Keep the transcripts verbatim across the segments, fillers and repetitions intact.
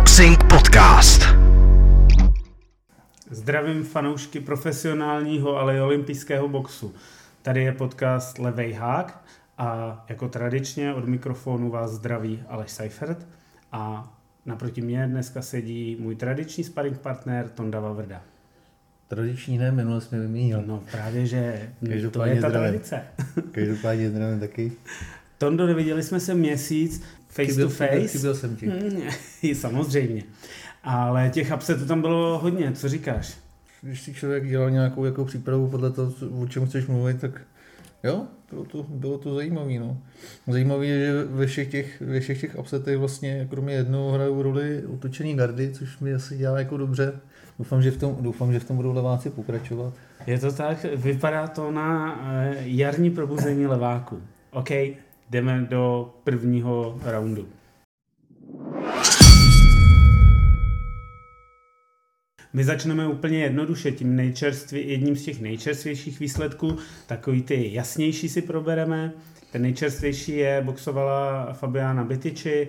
Boxing Podcast. Zdravím fanoušky profesionálního, ale i olympijského boxu. Tady je podcast Levej Hák a jako tradičně od mikrofonu vás zdraví Aleš Seifert a naproti mě dneska sedí můj tradiční sparring partner Tonda Vavrda. Tradiční ne, minule jsme vymínil. No právě, že to je ta tradice. Každopádně zdravím taky. Tondo, neviděli jsme se měsíc face chybil, to face. Chybil jsem ti. Samozřejmě. Ale těch upsetů tam bylo hodně, co říkáš? Když si člověk dělal nějakou jako přípravu podle toho, o čem chceš mluvit, tak jo, bylo to, bylo to zajímavé. No. Zajímavé je, že ve všech těch, ve všech těch upsetech vlastně, kromě jednoho, hrajou roli otočený gardy, což mi asi dělá jako dobře. Doufám, že v tom, doufám, že v tom budou leváci pokračovat. Je to tak, vypadá to na jarní probuzení leváků. OK. Jdeme do prvního roundu. My začneme úplně jednoduše, tím nejčerství, jedním z těch nejčerstvějších výsledků. Takový ty jasnější si probereme. Ten nejčerstvější je, boxovala Fabiana Bytyqi.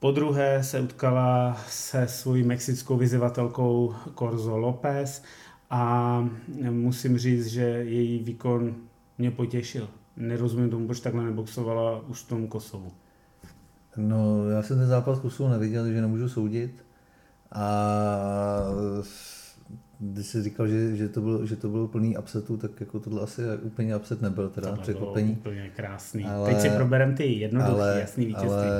Podruhé se utkala se svou mexickou vyzývatelkou Corzo López. A musím říct, že její výkon mě potěšil. Nerozumím tomu, proč takhle neboxovala už v tom Kosovu. No, já jsem ten zápas Kosovu neviděl, takže nemůžu soudit. A když jsi říkal, že, že, to, bylo, že to bylo plný upsetů, tak jako tohle asi úplně upset nebyl, teda překvapení. To bylo úplně krásný. Ale, teď si probereme ty jednoduchý, jasný vítězství. Ale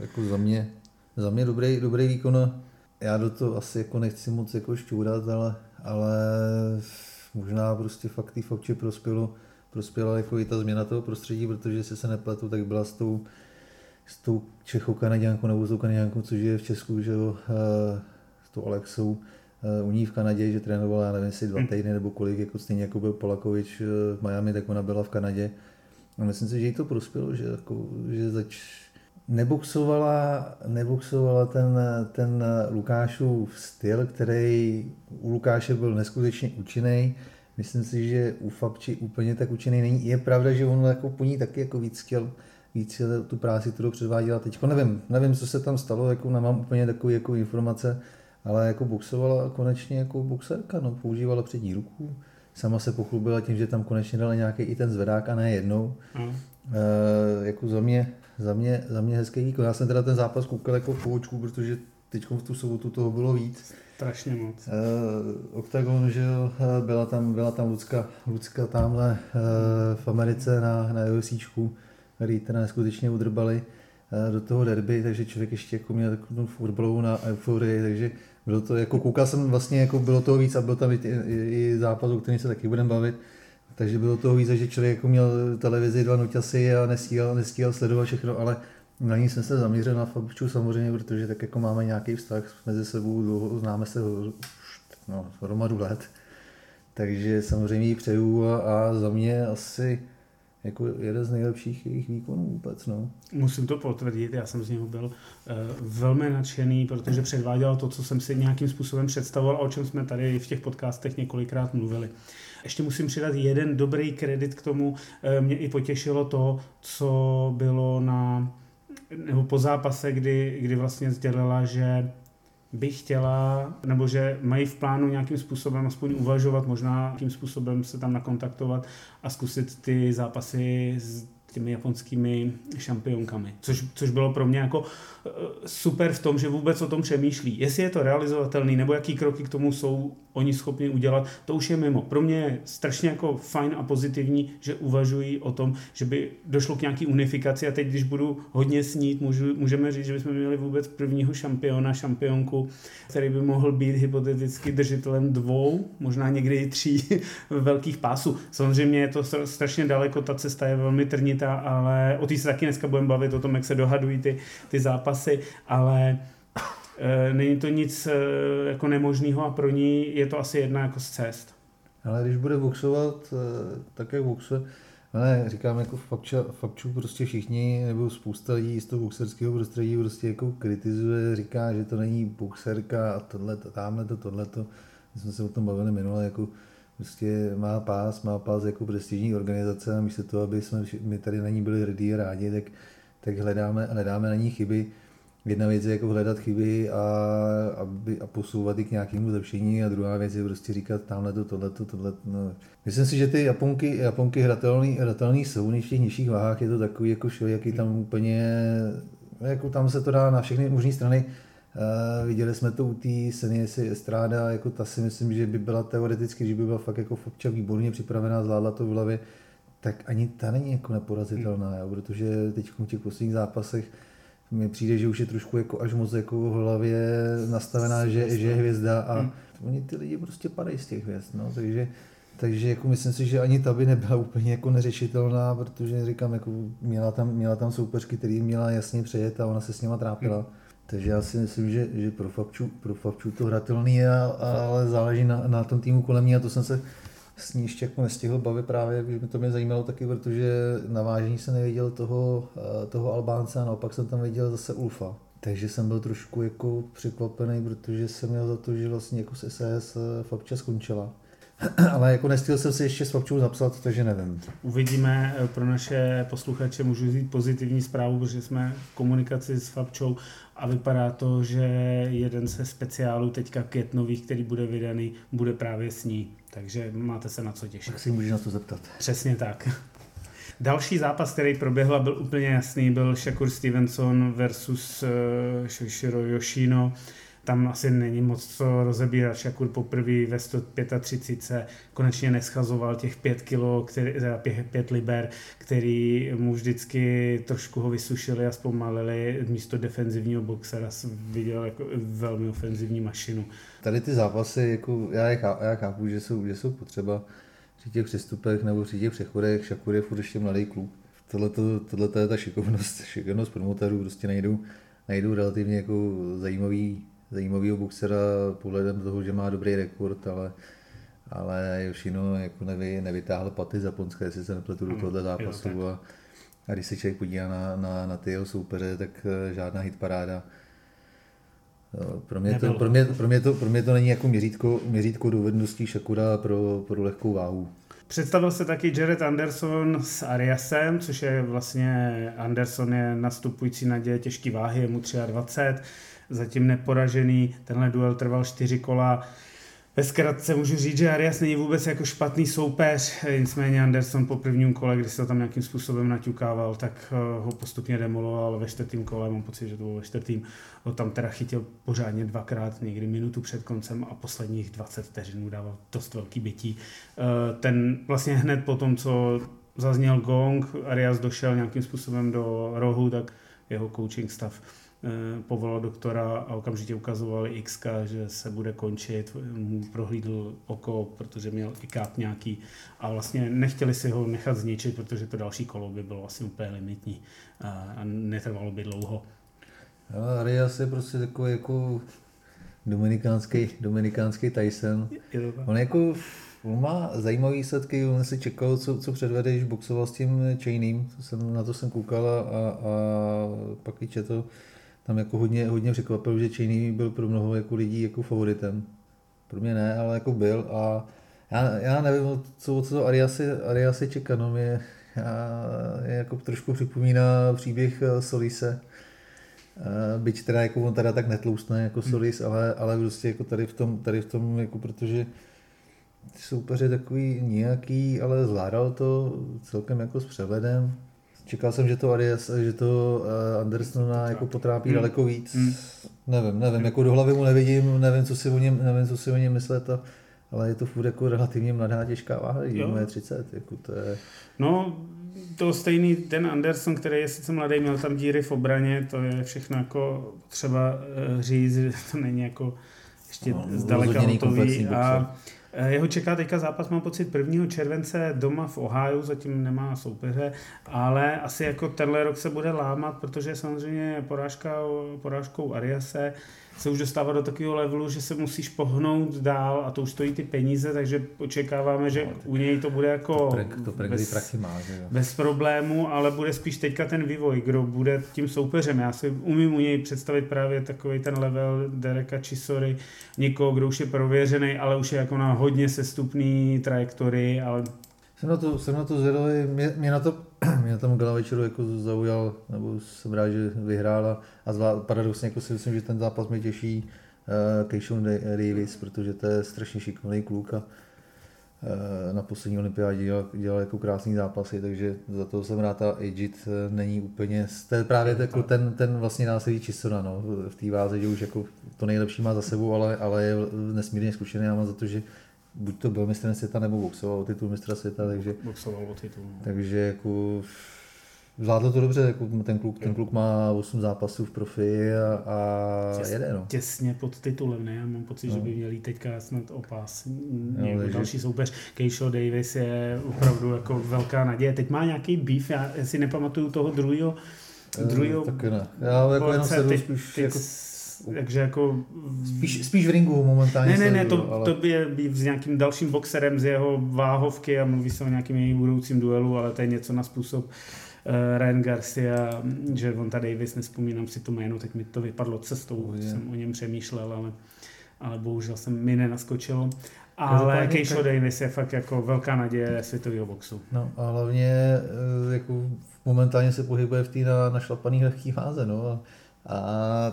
jako za mě, za mě dobrý, dobrý výkon. Já do toho asi jako nechci moc jako šťůrat, ale, ale možná prostě fakt tý Fabči prospělo. Prospěla jako i ta změna toho prostředí, protože jestli se nepletu, tak byla s tou, s tou Čechou Kanaďánkou nebo s tou Kanaďánkou, což je v Česku, že jo, s tou Alexou u ní v Kanadě, že trénovala, já nevím, jestli dva týdny nebo kolik, jako stejně jako byl Polakovič v Miami, tak ona byla v Kanadě. A myslím si, že jí to prospělo, že, jako, že zač... neboxovala, neboxovala ten, ten Lukášův styl, který u Lukáše byl neskutečně účinný. Myslím si, že u Fabči úplně tak účinný není. Je pravda, že on jako po ní taky jako víc chtěl, víc chtěl tu práci, kterou předváděla teď. Nevím, nevím, co se tam stalo, jako nemám úplně takové jako informace, ale jako boxovala konečně jako boxerka, no, používala přední ruku. Sama se pochlubila tím, že tam konečně dala nějaký i ten zvedák a ne jednou. Mm. E, jako za mě, za mě, za mě hezký výkon. Já jsem teda ten zápas koukal jako v poučku, protože teď v tu sobotu toho bylo víc. Strašně moc. Uh, Oktagon, že jo, byla tam, byla tam Lucka, Lucka tamhle uh, v Americe na, na UFCčku, který teda neskutečně udrbali uh, do toho derby, takže člověk ještě jako měl takovou fotbalovou na euforii, takže bylo to, jako koukal jsem vlastně, jako bylo toho víc a byl tam i, i, i zápas, o kterém se taky budeme bavit, takže bylo toho víc, že člověk jako měl televizi, dva noťasy a nestíhal, nestíhal sledovat všechno, ale na ní jsem se zaměřil, na Fabču samozřejmě, protože tak jako máme nějaký vztah mezi sebou, dlouho, známe se no, hromadu let, takže samozřejmě ji přeju a, a za mě asi jako jeden z nejlepších jejich výkonů vůbec. No. Musím to potvrdit, já jsem z něho byl uh, velmi nadšený, protože předváděl to, co jsem si nějakým způsobem představoval a o čem jsme tady v těch podcastech několikrát mluvili. Ještě musím přidat jeden dobrý kredit k tomu, uh, mě i potěšilo to, co bylo na nebo po zápase, kdy, kdy vlastně sdělila, že by chtěla, nebo že mají v plánu nějakým způsobem aspoň uvažovat, možná nějakým způsobem se tam nakontaktovat a zkusit ty zápasy s těmi japonskými šampionkami. Což, což bylo pro mě jako super v tom, že vůbec o tom přemýšlí. Jestli je to realizovatelný, nebo jaký kroky k tomu jsou oni schopni udělat, to už je mimo. Pro mě je strašně jako fajn a pozitivní, že uvažují o tom, že by došlo k nějaký unifikaci a teď, když budu hodně snít, můžu, můžeme říct, že bychom měli vůbec prvního šampiona, šampionku, který by mohl být hypoteticky držitelem dvou, možná někdy i tří velkých pásů. Samozřejmě je to strašně daleko, ta cesta je velmi trnitá, ale o té se taky dneska budeme bavit, o tom, jak se dohadují ty, ty zápasy, ale není to nic jako nemožného a pro ní je to asi jedna jako z cest. Ale když bude boxovat, tak jak boxe, ale říkám jako Fabču prostě všichni, nebo spousta lidí z toho boxerského prostředí prostě jako kritizuje, říká, že to není boxerka a tohleto, támhleto, tohleto. My jsme se o tom bavili minule, jako prostě má pás, má pás jako prestižní organizace a místo toho, aby jsme my tady na ní byli hrdí a rádi, tak, tak hledáme, hledáme na ní chyby. jedna věc je jako hledat chyby a, aby, a posouvat i k nějakému zlepšení a druhá věc je prostě říkat tamhleto, tohleto, tohleto. No. Myslím si, že ty japonky, japonky hratelný, hratelný jsou, než v těch nižších váhách je to takový jako šelijaký tam úplně, jako tam se to dá na všechny možné strany. Uh, viděli jsme to u té Seniesi Estrada, jako ta si myslím, že by byla teoreticky, že by byla fakt jako občas výborně připravená, zvládla to v hlavě, tak ani ta není jako neporazitelná, hmm. jo, protože teď v těch posledních zápasech mi přijde, že už je trošku jako až moc jako v hlavě nastavená, že, že je hvězda a hmm. oni ty lidi prostě padají z těch hvězd, no, takže, takže jako myslím si, že ani ta by nebyla úplně jako neřešitelná, protože říkám, jako měla tam, měla tam soupeřky, který měla jasně přejet a ona se s nima trápila. Hmm. Takže já si myslím, že, že pro Fabču, pro Fabču to hratelný je, ale záleží na, na tom týmu kolem ní a to jsem se s ní ještě jako nestihl bavit právě, protože to mě zajímalo taky, protože na vážení jsem neviděl toho, toho Albánce a naopak jsem tam viděl zase Ulfa. Takže jsem byl trošku jako překvapený, protože jsem měl za to, že vlastně jako s S S Fabča skončila. Ale jako nestihl jsem si ještě s Fabčou zapsat, takže nevím. Uvidíme, pro naše posluchače můžu vzít pozitivní zprávu, protože jsme v komunikaci s Fabčou a vypadá to, že jeden ze speciálů teďka květnových, který bude vydaný, bude právě s ní. Takže máte se na co těšit. Tak si můžeš na to zeptat. Přesně tak. Další zápas, který proběhl, byl úplně jasný, byl Shakur Stevenson versus Shoshiro Yoshino. Tam asi není moc co rozebírat. Shakur poprvé ve sto třicet pět konečně neschazoval těch pět kilo, který, pět liber, který mu vždycky trošku ho vysušili a zpomalili. Místo defenzivního boxera viděl jako velmi ofenzivní mašinu. Tady ty zápasy, jako já, je, já chápu, že jsou, že jsou potřeba při těch přestupech nebo při těch přechodech. Shakur je furt ještě mladý klub. Tohle je ta šikovnost, šikovnost promotorů, prostě najdou, najdou relativně jako zajímavý zajímavýho boxera pohledem toho, že má dobrý rekord, ale, ale Yoshino jako nevy, nevytáhl paty z Japonska, jestli se nepletu do tohoto zápasu. Jo, a, a když se člověk podívá na, na, na ty jeho soupeře, tak žádná hitparáda. Pro mě to, pro mě, pro mě to, pro mě to není jako měřítko, měřítko dovedností Shakura pro, pro lehkou váhu. Představil se taky Jared Anderson s Ariasem, což je vlastně, Anderson je nastupující naděje těžké váhy, je mu dvacet tři, zatím neporažený, tenhle duel trval čtyři kola. Ve zkratce můžu říct, že Arias není vůbec jako špatný soupeř, nicméně Anderson po prvním kole, kdy se ho tam nějakým způsobem naťukával, tak ho postupně demoloval ve čtvrtým kole, mám pocit, že to bylo ve čtvrtým, ho tam teda chytil pořádně dvakrát, někdy minutu před koncem a posledních dvacet vteřin mu dával dost velký bití. Ten vlastně hned po tom, co zazněl gong, Arias došel nějakým způsobem do rohu, tak jeho coaching stav povolal doktora a okamžitě ukazoval X, že se bude končit, mu prohlídl oko, protože měl i káp nějaký a vlastně nechtěli si ho nechat zničit, protože to další kolo by bylo asi úplně limitní a netrvalo by dlouho. Arias je prostě takový jako dominikánský, dominikánský Tyson. On jako on má zajímavý výsledky, on si čekal, co, co předvede, když boxoval s tím Chainem, na to jsem koukal a, a pak i četl. Tam jako hodně, hodně překvapil, že Čejný byl pro mnoho jako lidí jako favoritem. Pro mě ne, ale jako byl a já, já nevím, co, co to Arias je čeká, no mě jako trošku připomíná příběh Solise. Byť teda jako on teda tak netloustne jako Solis, hmm. ale, ale prostě jako tady v tom, tady v tom jako protože ty soupeři takový nějaký, ale zvládal to celkem jako s přehledem. Čekal jsem, že to Arias, že to Andersona jako potrápí hmm. daleko víc. Hmm. Nevím, nevím, jako do hlavy mu nevidím, nevím, co si o něm, nevím, co si o něm myslet, a, ale je to furt jako relativně mladá těžká váha, je třicet, jako to je... No, to stejný ten Anderson, který je sice mladý, měl tam díry v obraně, to je všechno jako třeba říct, že to není jako ještě no, zdaleka hotový. Jeho čeká teďka zápas, mám pocit, prvního července doma v Ohio, zatím nemá soupeře, ale asi jako tenhle rok se bude lámat, protože samozřejmě porážka, porážkou Ariase se už dostává do takového levelu, že se musíš pohnout dál a to už stojí ty peníze, takže očekáváme, že no, u něj to bude jako to prek, to prek, bez, má, bez problému, ale bude spíš teďka ten vývoj, kdo bude tím soupeřem. Já si umím u něj představit právě takový ten level Dereka Chisory, někoho, kdo už je prověřený, ale už je jako na hodně sestupný trajektorii, ale Jsem na to, jsem na to zvědavý, mě, mě na to, mě na tom gala večeru jako zaujal, nebo jsem rád, že vyhrála a zvlá, paradoxně jako si myslím, že ten zápas mě těší uh, Keyshawn Davis, protože to je strašně šikovný kluk a uh, na poslední olympiádě dělal, dělal jako krásný zápasy, takže za toho jsem rád a Egypt není úplně, ten, právě ten, ten, ten vlastně následí Čisona no, v té váze, že už jako to nejlepší má za sebou, ale, ale je nesmírně zkušený a mám za to, že buď to byl mistrem světa, nebo boxoval o titul mistra světa, takže, takže jako zvládlo to dobře, jako ten, kluk, ten kluk má osm zápasů v profi a, a Těs, jede. No. Těsně pod titulem, ne? Já mám pocit, no. že by měl jít teďka snad o pás nějaký no, další soupeř. Keyshawn Davis je opravdu jako velká naděje. Teď má nějaký beef, já si nepamatuju toho druhého. Druhého taky ne. Já jako jenom se spíš jako... Takže jako... Spíš, spíš v ringu momentálně. Ne, ne, ne, to, ale... to by je s nějakým dalším boxerem z jeho váhovky a mluví se o nějakým jejím budoucím duelu, ale to je něco na způsob uh, Ryan Garcia, Gervonta Davis, nespomínám si to jméno, teď mi to vypadlo cestou, oh, jsem o něm přemýšlel, ale, ale bohužel jsem mi nenaskočilo. Ale Keyshawn Davis je fakt jako velká naděje světového boxu. No a hlavně jako momentálně se pohybuje v té na, našlapaný lehký váze, no a... A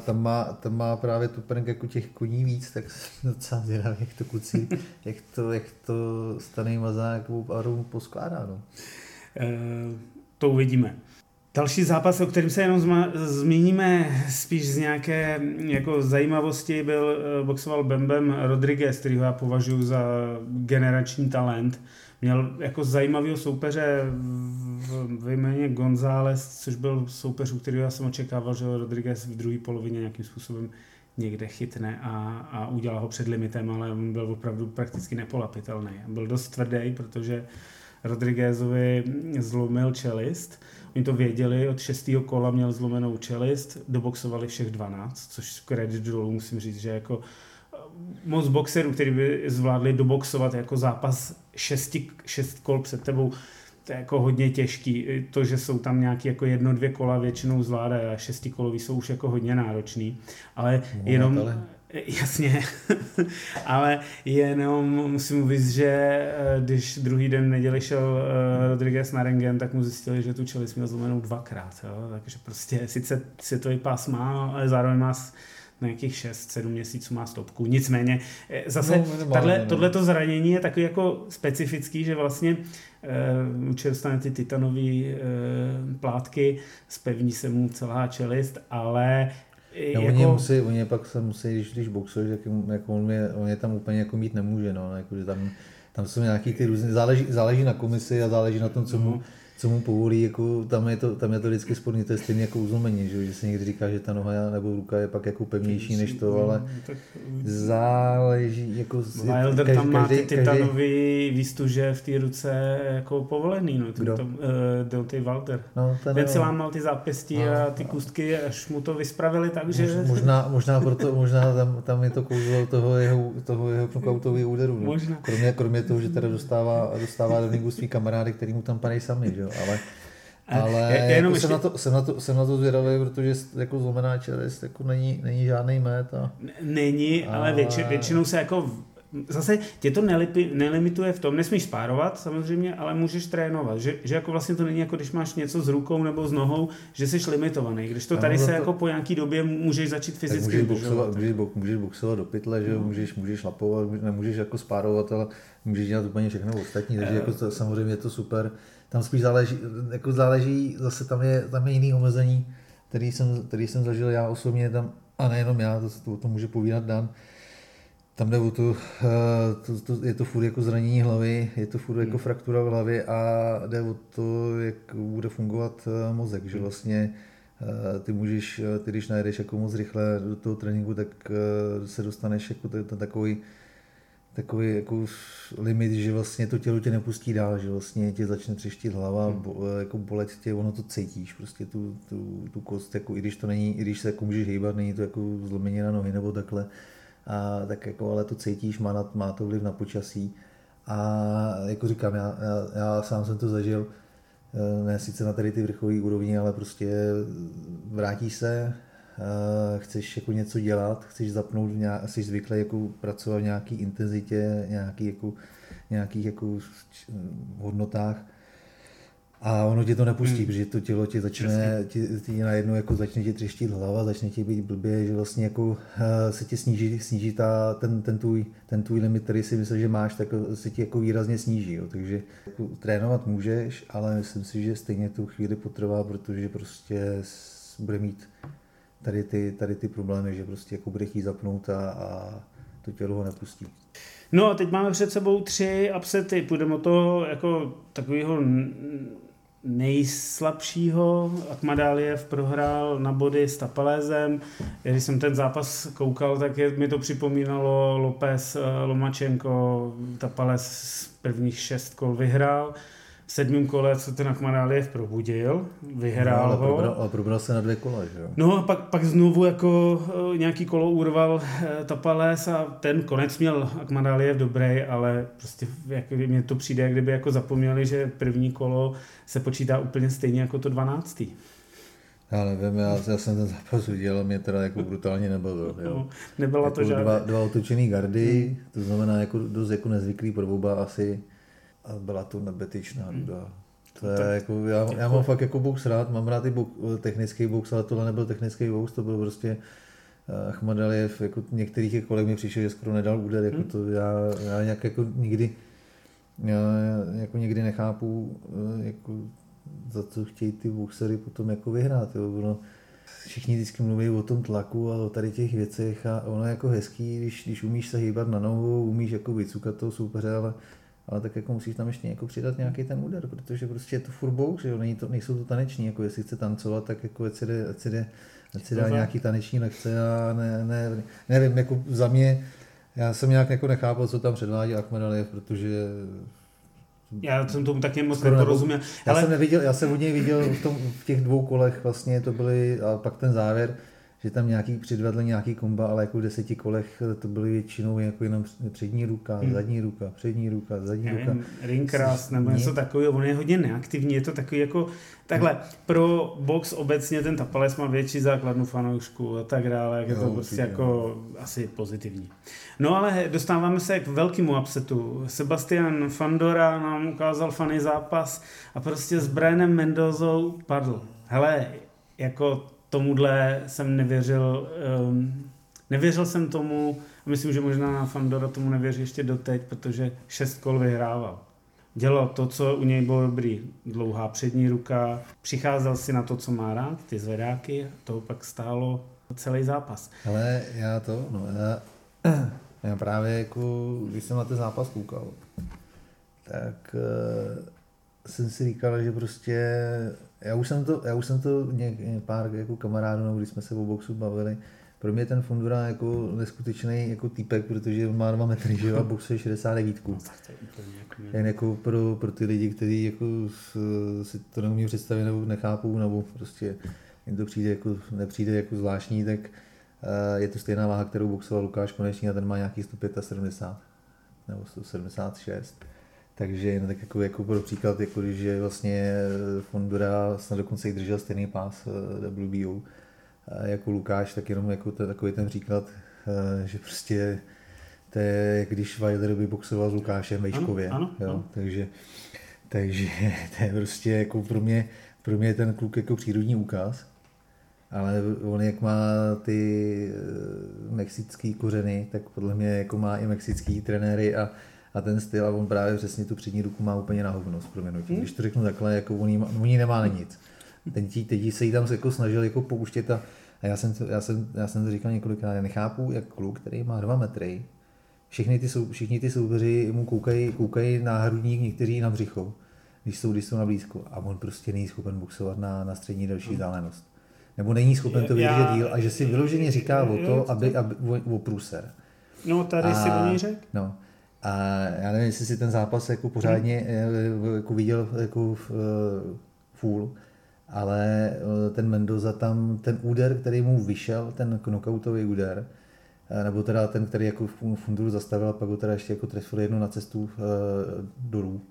tam má, tam má právě tu prnk jako těch koní víc, tak jsem docela zvědavý, jak to kluci, jak to, jak to Stanej Mazák a Rům poskládá. No. E, to uvidíme. Další zápas, o kterém se jenom zma- zmíníme spíš z nějaké jako zajímavosti, byl boxoval Bambem Rodriguez, kterýho já považuji za generační talent. Měl jako zajímavého soupeře ve jméně González, což byl soupeř, u kterého já jsem očekával, že Rodriguez v druhé polovině nějakým způsobem někde chytne a, a udělá ho před limitem, ale on byl opravdu prakticky nepolapitelný. Byl dost tvrdý, protože Rodriguezovi zlomil čelist. Oni to věděli, od šestého kola měl zlomenou čelist, doboxovali všech dvanáct, což kredit dolů musím říct, že jako moc boxerů, který by zvládli doboxovat jako zápas šesti, šest kol před tebou, to je jako hodně těžký. To, že jsou tam nějaké jako jedno, dvě kola většinou zvládají a šestikolový jsou už jako hodně náročný, ale no, jenom... Ale... Jasně, ale jenom musím říct, že když druhý den v neděli šel Rodriguez na rentgen, tak mu zjistili, že tu čelist měl zlomenou dvakrát. Jo? Takže prostě sice světový pás má, ale zároveň má na nějakých šest sedm měsíců má stopku. Nicméně zase no, tohleto zranění je takový jako specifický, že vlastně u uh, dostane ty titanové uh, plátky, zpevní se mu celá čelist, ale no, jako... Oni musí, oni pak se musí, když, když boxuješ, tak jako on, je, on je tam úplně jako mít nemůže, no, jako, že tam, tam jsou nějaký ty různé, záleží, záleží na komisi a záleží na tom, co mu, co mu povolí, jako, tam, je to, tam je to vždycky sporný, to je stejný jako uzlomení, že, že se někdy říká, že ta noha nebo ruka je pak jako pevnější než to, ale záleží, jako... Wilder každý, tam má ty titanový výstuže v té ruce jako povolený, no, ten tam, uh, Deontay Wilder. No, ten, ten si lámal ty zápěstí no, a ty kůstky, až mu to vyspravili, takže... Možná, možná proto, možná tam, tam je to kouzlo toho jeho, toho jeho knockoutového úderu, no. Možná. Kromě, kromě toho, že teda dostává, dostává do ringu svý kamarády, který mu tam padají sami, že? Ale, ale je, jako ještě... jsem, na to, jsem, na to, jsem na to zvědavý, protože jako zlomená čelist jako není, není žádný met. A... Není, ale, ale... Větši, většinou se jako, zase tě to nelipi, nelimituje v tom, nesmíš spárovat samozřejmě, ale můžeš trénovat, že, že jako vlastně to není jako když máš něco s rukou nebo s nohou, že jsi limitovaný, když to tady se to... jako po nějaký době můžeš začít fyzicky boxovat. Můžeš, můžeš boxovat do pytle, že? No. Můžeš, můžeš lapovat, nemůžeš jako spárovat, ale můžeš dělat úplně všechno ostatní, takže jako to, samozřejmě je to super. Tam spíš záleží, jako záleží, zase tam je, tam je jiný omezení, který jsem, který jsem zažil já osobně tam, a nejenom já, to, to, to může povídat Dan. Tam jde o to, to, to, je to furt jako zranění hlavy, je to furt jako hmm. fraktura v hlavě a jde o to, jak bude fungovat mozek, hmm. že vlastně ty můžeš, ty když najedeš jako moc rychle do toho tréninku, tak se dostaneš jako takový, takový jako limit, že vlastně to tělo tě nepustí dál, že vlastně tě začne třeštit hlava, bo, jako bolet tě, ono to cítíš, prostě tu, tu, tu kost, jako, i když to není, i když se jako můžeš hejbat, není to jako zlomenina nohy nebo takhle, a, tak jako, ale to cítíš, má, na, má to vliv na počasí a jako říkám, já, já, já sám jsem to zažil, ne sice na tady ty vrcholové úrovni, ale prostě vrátíš se, chceš jako něco dělat, chceš zapnout, nějak, jsi zvyklý jako pracovat v nějaké intenzitě, nějaký jako nějakých jako hodnotách. A ono tě to nepustí, hmm. protože to tělo ti začne, ti, ti najednou jako začne ti třeštit hlava, začne ti být blbě, že vlastně jako se ti sníží, sníží ta, ten, ten, tvůj, ten tvůj limit, který si myslel, že máš, tak se ti jako výrazně sníží. Jo. Takže jako, trénovat můžeš, ale myslím si, že stejně tu chvíli potrvá, protože prostě bude mít tady ty, tady ty problémy, že prostě jako bude chtít zapnout a, a to tělo ho nepustí. No a teď máme před sebou tři upsety. Půjdeme od toho jako takového nejslabšího. Akhmadaliev prohrál na body s Tapalesem. Když jsem ten zápas koukal, tak je, mi to připomínalo López Lomačenko. Tapales z prvních šest kol vyhrál. V sedmém kole se ten Akhmadaliev probudil, vyhrál no, ho. Probral, ale probral se na dvě kola, že jo? No a pak, pak znovu jako nějaký kolo urval e, Tapales a ten konec měl Akhmadaliev dobrý, ale prostě jak, mně to přijde, jak kdyby jako zapomněli, že první kolo se počítá úplně stejně jako to dvanáctý. Já nevím, já, já jsem ten zápas udělal, mě teda jako brutálně nebavil. Jo. Nebyla jako to žádná. Dva, dva otočený gardy, to znamená jako dost jako nezvyklý provouba asi. A byla to nebetyčná duda. To je jako, já, já mám fakt jako box rád, mám rád i box, technický box, ale tohle nebyl technický box, to byl prostě Akhmadaliev, jako některých kolegů mi přišel, že skoro nedal úder, jako to já, já nějak jako nikdy, já, jako nikdy nechápu, jako za co chtějí ty boxery potom jako vyhrát, jo, ono, všichni vždycky mluví o tom tlaku a o tady těch věcech a ono je jako hezký, když, když umíš se hýbat na nohu, umíš jako vycukat toho soupeře, ale ale tak jako musíš tam ještě jako přidat nějaký ten úder, protože prostě je to furt box, že jo, není to, nejsou to taneční, jako jestli chce tancovat, tak jako ať si, jde, ať si, jde, ať si dá nějaký taneční lekce a ne, ne, nevím, jako za mě, já jsem nějak jako nechápal, co tam předvádí Akhmadaliev, protože já jsem tomu taky moc neporozuměl. Já, ale... jsem neviděl, já jsem od něj viděl v, tom, v těch dvou kolech vlastně to byly, a pak ten závěr, že tam nějaký předvedl nějaký komba, ale jako v deseti kolech to byly většinou jako jenom přední ruka, hmm. zadní ruka, přední ruka, zadní nevím, ruka. Ringcross nebo něco takového, on je hodně neaktivní, je to takový jako takhle, hmm. pro box obecně ten Tapales má větší základnu fanoušku a tak dále, jak jo, je to prostě jo. Jako asi pozitivní. No ale dostáváme se k velkému upsetu. Sebastian Fundora nám ukázal funny zápas a prostě s Brianem Mendozou padl. Hele, jako tomuhle jsem nevěřil, um, nevěřil jsem tomu, myslím, že možná Fundora tomu nevěří ještě doteď, protože šest kol vyhrával. Dělal to, co u něj bylo dobrý, dlouhá přední ruka, přicházel si na to, co má rád, ty zvedáky, toho pak stálo celý zápas. Ale já to, no já, já právě jako, když jsem na ten zápas koukal, tak uh, jsem si říkal, že prostě Já už jsem to, já už jsem to něk, pár jako kamarádů, když jsme se o boxu bavili, pro mě ten Fundura jako neskutečný jako týpek, protože on má dva metry, že jo, a boxuje šedesát devět. Jen jako pro, pro ty lidi, kteří jako si to neumí představit nebo nechápou, nebo prostě jim to přijde jako, nepřijde jako zvláštní, tak je to stejná váha, kterou boxoval Lukáš konečně a ten má nějaký sto sedmdesát pět nebo sto sedmdesát šest. Takže no tak jako, jako pro příklad, jako když je vlastně Fundora snad dokonce i držel stejný pás W B O jako Lukáš, tak jenom jako to, takový ten příklad, že prostě to je, když Wilder by boxoval s Lukášem Vejškově, ano, ano, jo, ano. Takže, takže to je prostě jako pro mě, pro mě ten kluk jako přírodní úkaz, ale on jak má ty mexický kořeny, tak podle mě jako má i mexický trenéry a A ten styl, a on právě přesně tu přední ruku má úplně na hovnost, proměnutí. Hmm. Když to řeknu takhle, jako on jí, on jí nemá na nic. Ten tí, teď se jí tam jako snažil jako pouštět a, a já, jsem to, já, jsem, já jsem to říkal několikrát, já nechápu, jak kluk, který má dva metry, všichni ty, sou, všichni ty soupeři mu koukají, koukají na hrudník, někteří na břicho, když jsou, když jsou na blízko. A on prostě není schopen boxovat na, na střední další vzdálenost. Nebo není schopen to vydržet díl a že si vyloženě říká o to, aby, aby, o průser. No tady a, si o něj řek. No. A já nevím, jestli si ten zápas jako pořádně jako viděl jako full, ale ten Mendoza tam, ten úder, který mu vyšel, ten knockoutový úder, nebo teda ten, který jako Funduru zastavil a pak ho teda ještě jako trefil jednu na cestu dolů,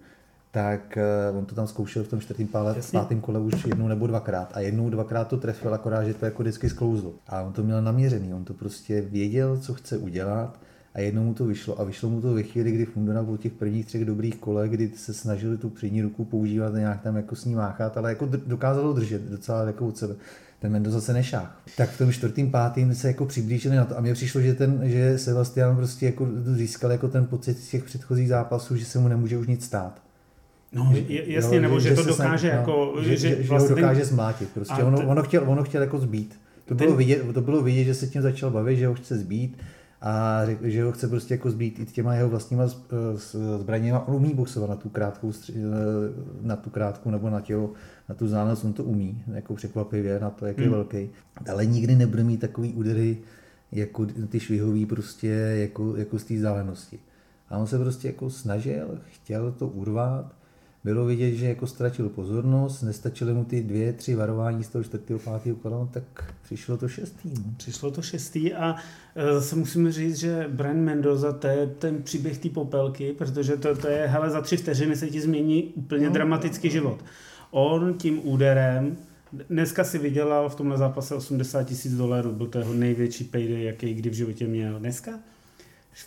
tak on to tam zkoušel v tom čtvrtém pále, v pátém kole už jednou nebo dvakrát a jednou dvakrát to trefil, akorát, že to jako vždycky sklouzlo. A on to měl naměřený, on to prostě věděl, co chce udělat. a jednou mu to vyšlo a vyšlo mu to ve chvíli, kdy Fundora byl těch prvních třech dobrých kolech, kdy se snažili tu přední ruku používat a nějak tam jako s ní máchat, ale jako dokázalo držet docela jako od sebe. Ten Mendoza se nešáhl. Tak v tom čtvrtým, pátým se jako přiblížili na to a mně přišlo, že ten, že Sebastian prostě jako získal jako ten pocit z těch předchozích zápasů, že se mu nemůže už nic stát. No, jasně, jo, nebo že, že to dokáže snad, jako... Že, že, že vlastně ho dokáže ten... zmlátit, prostě ono, ono, chtěl, ono chtěl jako zbít. To, ten... bylo vidět, to bylo vidět, že se tím začal bavit, že ho chce zbít a že ho chce prostě jako zbít i těma jeho vlastníma zbraněma. On umí boxovat na tu krátkou, na tu krátku nebo na tělo, na tu zálenost, on to umí, jako překvapivě, na to, jak je hmm. velký. Ale nikdy nebude mít takový údery, jako ty švihový prostě, jako, jako z té zálenosti. A on se prostě jako snažil, chtěl to urvat. Bylo vidět, že jako ztratil pozornost, nestačily mu ty dvě, tři varování z toho čtvrtého, pátého kola, tak přišlo to šestý. Přišlo to šestý a e, se musíme říct, že Brian Mendoza, to je ten příběh té popelky, protože to, to je, hele, za tři vteřiny se ti změní úplně no, dramatický no. život. On tím úderem, dneska si vydělal v tomhle zápase osmdesát tisíc dolarů, byl to jeho největší payday, jaký kdy v životě měl dneska.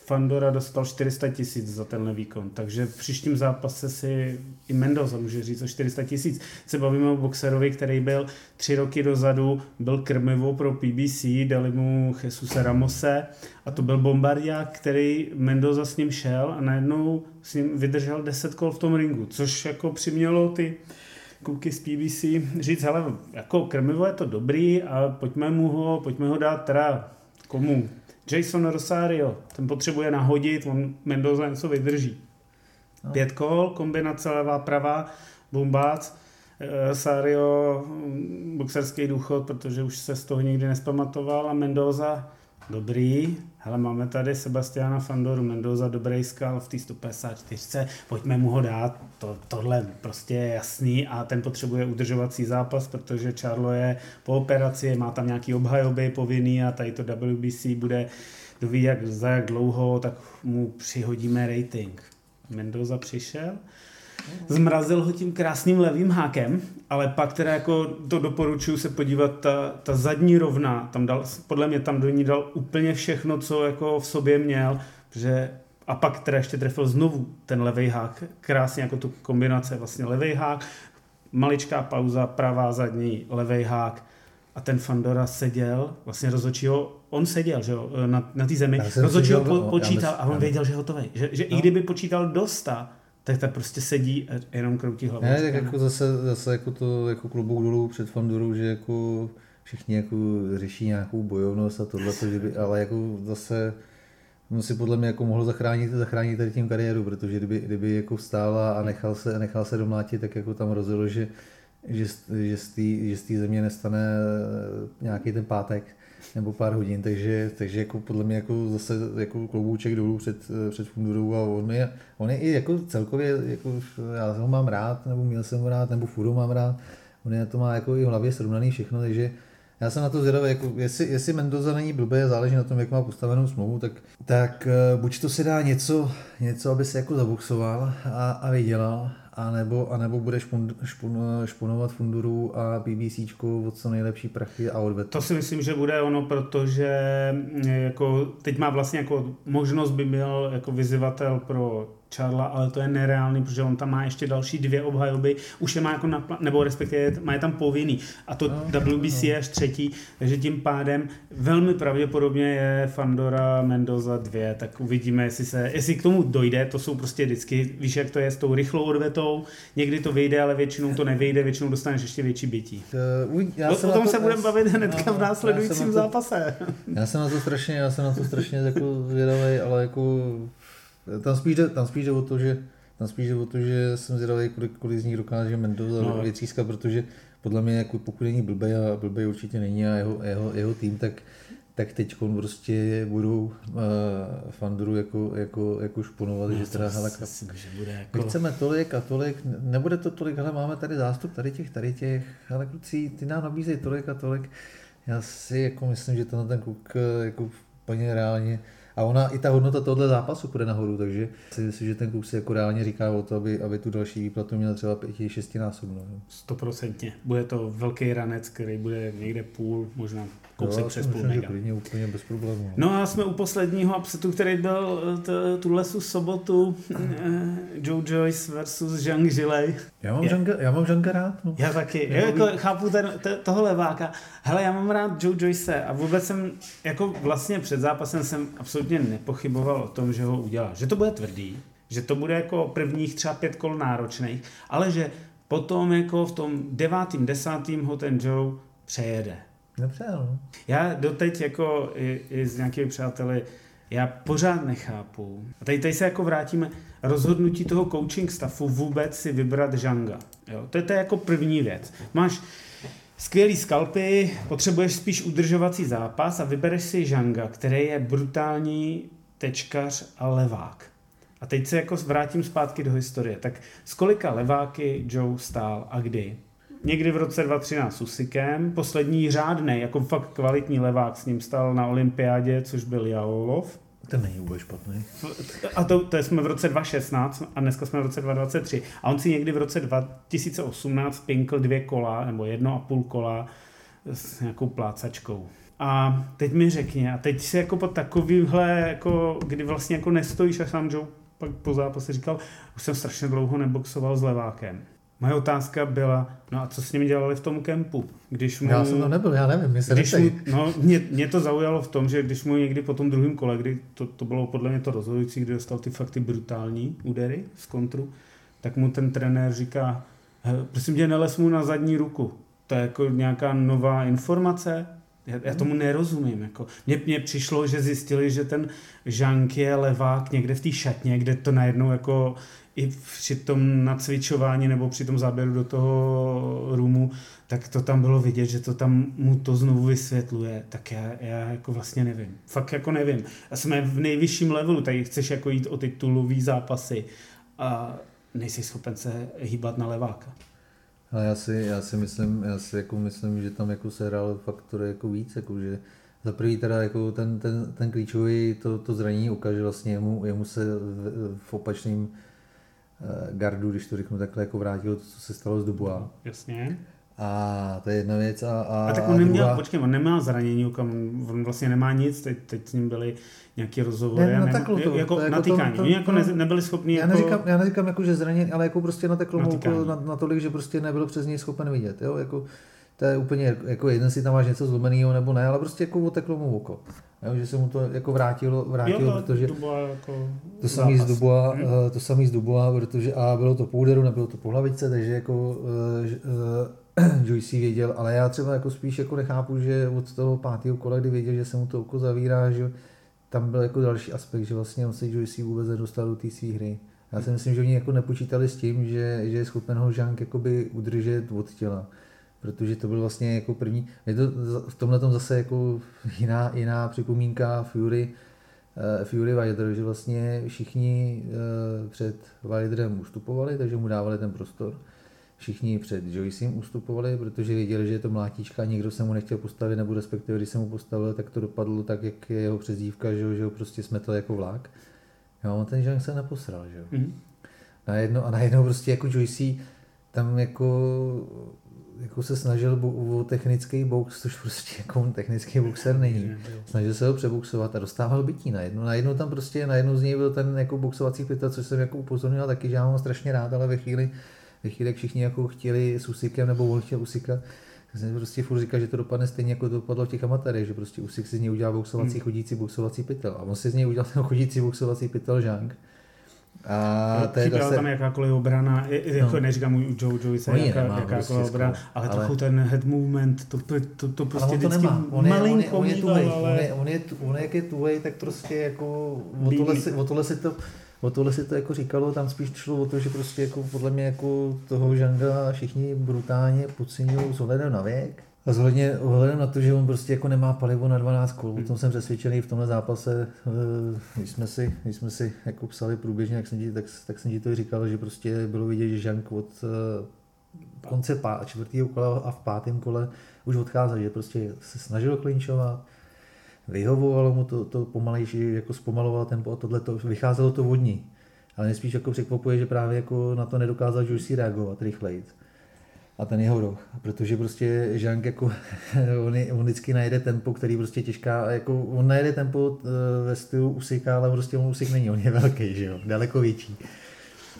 Fundora dostal čtyři sta tisíc za tenhle výkon, takže v příštím zápase si i Mendoza může říct o čtyři sta tisíc. Se bavíme o boxerovi, který byl tři roky dozadu, byl krmivou pro P B C, dali mu Jesuse Ramose a to byl bombardiák, který Mendoza s ním šel a najednou s ním vydržel deset kol v tom ringu, což jako přimělo ty kluky z P B C říct, hele, jako krmivo je to dobrý a pojďme mu ho, pojďme ho dát teda komu? Jason Rosario, ten potřebuje nahodit, on Mendoza něco vydrží. No. Pět kol, kombinace levá, pravá, bombác, Rosario, boxerský důchod, protože už se z toho nikdy nespamatoval a Mendoza, dobrý, hele, máme tady Sebastiana Fundoru, Mendoza, dobrý skal v té sto padesát čtyři, pojďme mu ho dát, to, tohle prostě je jasný a ten potřebuje udržovací zápas, protože Charlo je po operaci, má tam nějaký obhajoby povinný a tady to W B C bude, kdo ví jak, za jak dlouho, tak mu přihodíme rating. Mendoza přišel, zmrazil ho tím krásným levým hákem, ale pak teda jako to doporučuju se podívat, ta, ta zadní rovna, tam dal, podle mě tam do ní dal úplně všechno, co jako v sobě měl, že, a pak teda ještě trefil znovu ten levej hák, krásně jako tu kombinace vlastně levej hák, maličká pauza, pravá zadní, levej hák a ten Fundora seděl, vlastně rozhodčího, on seděl že jo, na, na té zemi, rozhodčího po, počítal a on věděl, že je hotovej, že, že no. i kdyby počítal do sta, tak ta prostě sedí a jenom kroutí hlavou. Ne, tak jako zase, zase jako to jako klobouk dolů před Fundorou, že jako všichni jako řeší nějakou bojovnost a tohle, ale jako zase on si podle mě jako mohl zachránit, zachránit tady tím kariéru, protože kdyby, kdyby jako vstála a nechal se, nechal se domlátit, tak jako tam rozhodlo, že, že, že z té země nestane nějaký ten pátek nebo pár hodin, takže, takže jako podle mě jako zase jako klobouček dolů před, před Fundurou a on je, on je i jako celkově, jako já ho mám rád, nebo měl jsem ho rád, nebo Furu mám rád, on je to má jako i v hlavě srovnaný všechno, takže já jsem na to zvědavý, jako jestli, jestli Mendoza není blbé, záleží na tom, jak má postavenou smlouvu, tak, tak buď to se dá něco, něco aby se jako zaboxoval a, a vydělal, anebo, anebo bude špon, špon, šponovat Funduru a PBCčku od co nejlepší prachy a odvetu. To si myslím, že bude ono, protože jako teď má vlastně jako možnost by byl jako vyzývatel pro Charla, ale to je nereálný, protože on tam má ještě další dvě obhajoby, už je má jako napla- nebo respektive má je tam povinný a to no, W B C je no. až třetí, takže tím pádem velmi pravděpodobně je Fundora Mendoza dvě, tak uvidíme, jestli se, jestli k tomu dojde, to jsou prostě vždycky, víš jak to je s tou rychlou odvetou, někdy to vyjde, ale většinou to nevyjde, většinou dostaneš ještě větší bití. To, o, o tom to, se budeme bavit hnedka v následujícím to, zápase. Já jsem na to strašně, já jsem na to strašně jako zvědavý, ale jako Tam spíš, jde, tam spíš jde o to, že, tam spíš jde o to, že jsem zvědavý, kolik z nich dokáže Mendoza no. vytřískat, protože podle mě, jako pokud není blbej, a blbej určitě není a jeho, jeho, jeho tým, tak, tak teď prostě budou uh, Fundoru jako, jako, jako šponovat, no, že teda hele, jako... my chceme tolik a tolik, nebude to tolik, hele, máme tady zástup tady těch, tady těch, hele kluci, ty nám nabízejí tolik a tolik. Já si jako myslím, že tenhle ten kluk jako úplně reálně a ona i ta hodnota tohoto zápasu půjde nahoru, takže si myslím, že ten kluk si jako reálně říká o to, aby, aby tu další výplatu měl třeba pět až šest násobnou. sto procent. Bude to velký ranec, který bude někde půl, možná kousek jo, přes půl mega. Klidně, úplně bez problémů. No a jsme u posledního upsetu, který byl tuhle sobotu, Joe Joyce versus Zhang Zhilei. Já mám Zhanga, já mám Zhanga rád. No. Já taky. Já jako chápu ten, t- toho leváka. Hele, já mám rád Joe Joyce a vůbec jsem jako vlastně před zápasem jsem absolutně nepochyboval o tom, že ho udělá. Že to bude tvrdý, že to bude jako prvních třeba pět kol náročných, ale že potom jako v tom devátým, desátým ho ten Joe přejede. Nepřejel. Já doteď jako i, i s nějakými přáteli já pořád nechápu. A tady, tady se jako vrátíme rozhodnutí toho coaching staffu vůbec si vybrat Zhanga. Jo? To, je, to je jako první věc. Máš skvělý skalpy, potřebuješ spíš udržovací zápas a vybereš si Zhanga, který je brutální tečkař a levák. A teď se jako vrátím zpátky do historie. Tak z kolika leváky Joe stál a kdy? Někdy v roce dva tisíce třináct s Usykem, poslední řádnej, jako fakt kvalitní levák s ním stál na olympiádě, což byl Jaolov. To není vůbec špatný. A to, to jsme v roce dva tisíce šestnáct a dneska jsme v roce dva tisíce dvacet tři. A on si někdy v roce dva tisíce osmnáct pinkl dvě kola, nebo jedno a půl kola s nějakou plácačkou. A teď mi řekni, a teď si jako po takovýmhle, jako, kdy vlastně jako nestojíš, a sám Joe pak po zápase říkal, už jsem strašně dlouho neboxoval s levákem. Moje otázka byla, no a co s nimi dělali v tom kempu? Když mu, já jsem tam nebyl, já nevím, mě se když mu, no, mě, mě to zaujalo v tom, že když mu někdy po tom druhém kole, kdy to, to bylo podle mě to rozhodující, kdy dostal ty fakt ty brutální údery z kontru, tak mu ten trenér říká, prosím tě, nelez mu na zadní ruku. To je jako nějaká nová informace. Já, já tomu nerozumím. Jako. Mně, mně přišlo, že zjistili, že ten Zhang je levák někde v té šatně, kde to najednou jako i při tom nacvičování nebo při tom záběru do toho roomu, tak to tam bylo vidět, že to tam mu to znovu vysvětluje. Tak já, já jako vlastně nevím. Fakt jako nevím. A jsme v nejvyšším levelu, tady chceš jako jít o titulový zápasy a nejsi schopen se hýbat na leváka. Ale já si, já si myslím, já si jako myslím, že tam jako se hrál faktory jako víc, jako že za prvý teda jako ten, ten, ten klíčový to, to zranění oka, že vlastně jemu, jemu se v, v opačném gardu, když to řeknu takhle, jako vrátilo to, co se stalo z Dubois. Jasně. A to je jedna věc. A, a, a tak on neměl, Dubois... počkej, on nemá zranění, on vlastně nemá nic, teď, teď s ním byly nějaký rozhovory, ne, nemá, to, jako, to, jako natýkání. Oni jako ne, nebyli schopni... Já neříkám, jako... já neříkám jako, že zranění, ale jako prostě nateklo mu na, natolik, že prostě nebyl přes něj schopen vidět. Jo? Jako, to je úplně, jako jeden si tam máš něco zlomenýho nebo ne, ale prostě jako oteklo mu oko. Jo, že se mu to jako vrátilo, vrátilo jo, protože jako to samý z Dubois, hmm. to samý z Dubois, protože a bylo to po úderu, nebylo to po hlavičce, takže jako Joyce věděl, ale já třeba jako spíš jako nechápu, že od toho pátého kola, kdy věděl, že se mu to oko zavírá, že tam byl jako další aspekt, že vlastně on se Joyce vůbec nedostal do té své hry. Já si myslím, že oni jako nepočítali s tím, že, že je schopen ho Zhang jakoby udržet od těla. Protože to byl vlastně jako první, je to v tomhle tom zase jako jiná, jiná připomínka Fury, uh, Fury Wilder, že vlastně všichni uh, před Wilderem ustupovali, takže mu dávali ten prostor. Všichni před Joycem ustupovali, protože věděli, že je to mlátička, nikdo se mu nechtěl postavit, nebo respektive když se mu postavil, tak to dopadlo tak, jak je jeho přezdívka, že ho, že ho prostě smetl jako vlák. Jo, ten Zhang se neposral, že jo. Mm-hmm. Najednou, a najednou prostě jako Joyce tam jako... jako se snažil o technický box, což prostě jako on technický boxer není. Snažil se ho přeboxovat a dostával bytí najednou. Najednou tam prostě, najednou z něj byl ten jako boxovací pytel, což jsem jako upozornil taky, že já mám strašně rád, ale ve chvíli, ve chvíli, jak všichni jako chtěli s Usykem, nebo on chtěl Usyka, tak jsem prostě furt říkal, že to dopadne stejně, jako to dopadlo v těch amatérech, že prostě Usyk si z něj udělal boxovací hmm. chodící boxovací pytel. A on si z něj udělal ten chodící boxovací pytel Zhang. A chyběla zase... tam jakákoliv obrana, je, jako no. Neříkám u Joe Joyce, no jaká, jakákoliv obrana, ale, ale trochu ten head movement, to, to, to prostě to vždycky malinko mýval, ale... On, je, on, je, on je, jak je tuvej, tak prostě jako o tohle, si, o, tohle si to, o tohle si to jako říkalo, tam spíš šlo o to, že prostě jako podle mě jako toho Zhanga všichni brutálně podceňují s ohledem na věk. A zhledně ohledem na to, že on prostě jako nemá palivo na dvanáct kol, o tom jsem přesvědčený v tomhle zápase, když jsme si, když jsme si jako psali průběžně, jak jsem ti, tak, tak jsem ti to říkal, že prostě bylo vidět, že Zhang od konce pá, čtvrtého kola a v pátém kole už odcházel, že prostě se snažil klinčovat, vyhovovalo mu to, to pomalejší, jako zpomaloval tempo a tohle to vycházelo to vodní. Ale nejspíš jako překvapuje, že právě jako na to nedokázal Joyce reagovat rychleji. A ten jeho roh, protože prostě Zhang jako on, je, on vždycky najede tempo, který prostě těžká, jako on najede tempo ve stylu Usyka, ale prostě on Usyk není, on je velký, že jo, daleko větší.